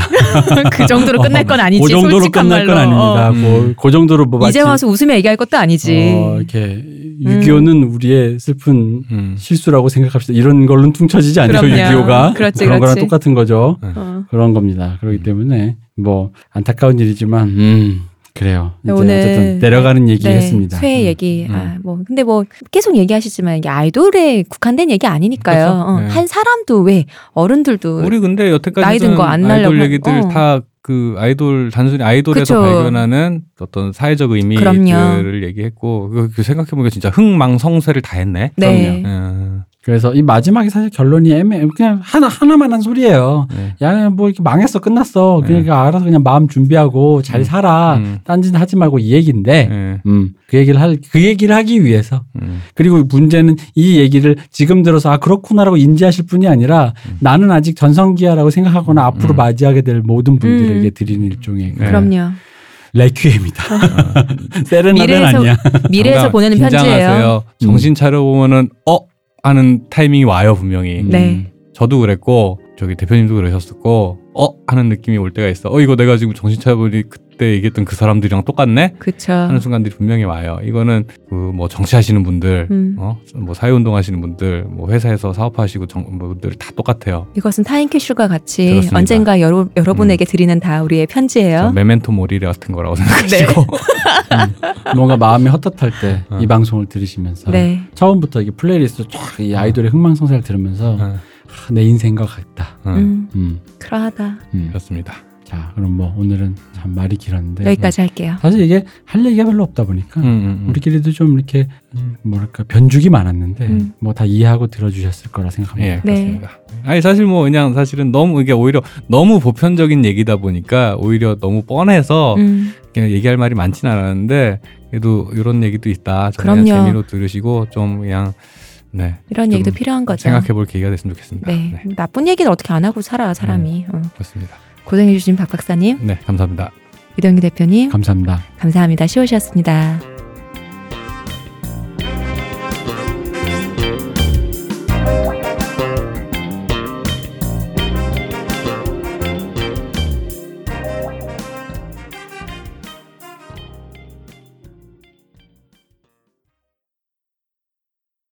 그 정도로 끝날 건 아니지. 그 정도로 끝날 건 아닙니다. 어. 뭐 그 정도로 뭐 이제 와서 웃으며 얘기할 것도 아니지. 어, 이렇게 유기오는 음. 우리의 슬픈 음. 실수라고 생각합시다. 이런 걸로는 퉁쳐지지 않죠. 그럼요. 유기오가 그렇지, 그런 그렇지. 거랑 똑같은 거죠. 어. 그런 겁니다. 그렇기 음. 때문에 뭐 안타까운 일이지만. 음. 그래요. 이제 오늘 어쨌든 내려가는 얘기했습니다. 네, 쇠 얘기. 음. 아, 뭐 근데 뭐 계속 얘기하시지만 이게 아이돌에 국한된 얘기 아니니까요. 어, 네. 한 사람도 왜 어른들도 우리 근데 여태까지 나이 든 거 안 날려고 아이돌 얘기들 어. 다 그 아이돌 단순히 아이돌에서 그쵸. 발견하는 어떤 사회적 의미들을 그럼요. 얘기했고 그 생각해 보니까 진짜 흥망성쇠를 다 했네. 네. 그럼요. 음. 그래서 이 마지막에 사실 결론이 애매해. 그냥 하나, 하나만 한 소리예요. 네. 야, 뭐 이렇게 망했어. 끝났어. 그냥 네. 알아서 그냥 마음 준비하고 잘 음. 살아. 음. 딴짓 하지 말고 이 얘기인데, 네. 음, 그 얘기를 할, 그 얘기를 하기 위해서. 음. 그리고 문제는 이 얘기를 지금 들어서 아, 그렇구나라고 인지하실 분이 아니라 음. 나는 아직 전성기야라고 생각하거나 앞으로 음. 맞이하게 될 모든 분들에게 음. 드리는 일종의. 네. 그럼요. 레퀴엠이다. 세레나데는 아니야. 미래에서 보내는 편지예요. 정신 차려보면은, 어? 하는 타이밍이 와요 분명히. 네. 저도 그랬고 저기 대표님도 그러셨었고 어? 하는 느낌이 올 때가 있어. 어 이거 내가 지금 정신 차려보니 그때 얘기했던 그 사람들이랑 똑같네? 그쵸. 하는 순간들이 분명히 와요. 이거는 그 뭐 정치하시는 분들, 음. 어? 뭐 사회운동 하시는 분들, 뭐 회사에서 사업하시고 분들 다 똑같아요. 이것은 타임캡슐과 같이 그렇습니다. 언젠가 여러, 여러분에게 음. 드리는 다 우리의 편지예요. 메멘토 모리 같은 거라고 생각하시고 네. 음, 뭔가 마음이 헛헛할 때 이 어. 방송을 들으시면서 네. 처음부터 이게 플레이리스트 쫙 이 아이돌의 흥망성쇠를 들으면서 어. 아, 내 인생과 같다. 음, 음. 그러하다. 음. 그렇습니다. 자, 그럼 뭐 오늘은 참 말이 길었는데 여기까지 음. 할게요. 사실 이게 할 얘기가 별로 없다 보니까 음, 음, 음. 우리끼리도 좀 이렇게 음. 뭐랄까 변죽이 많았는데 음. 뭐 다 이해하고 들어주셨을 거라 생각합니다. 예, 그렇습니다. 네. 아니 사실 뭐 그냥 사실은 너무 이게 오히려 너무 보편적인 얘기다 보니까 오히려 너무 뻔해서 음. 그냥 얘기할 말이 많진 않았는데 그래도 이런 얘기도 있다. 그냥 재미로 들으시고 좀 그냥. 네, 이런 얘기도 필요한 거죠. 생각해볼 기회가 됐으면 좋겠습니다. 네, 네. 나쁜 얘기는 어떻게 안 하고 살아 사람이. 음, 어. 그렇습니다. 고생해주신 박 박사님. 네, 감사합니다. 유동규 대표님 감사합니다. 감사합니다. 쉬우셨습니다.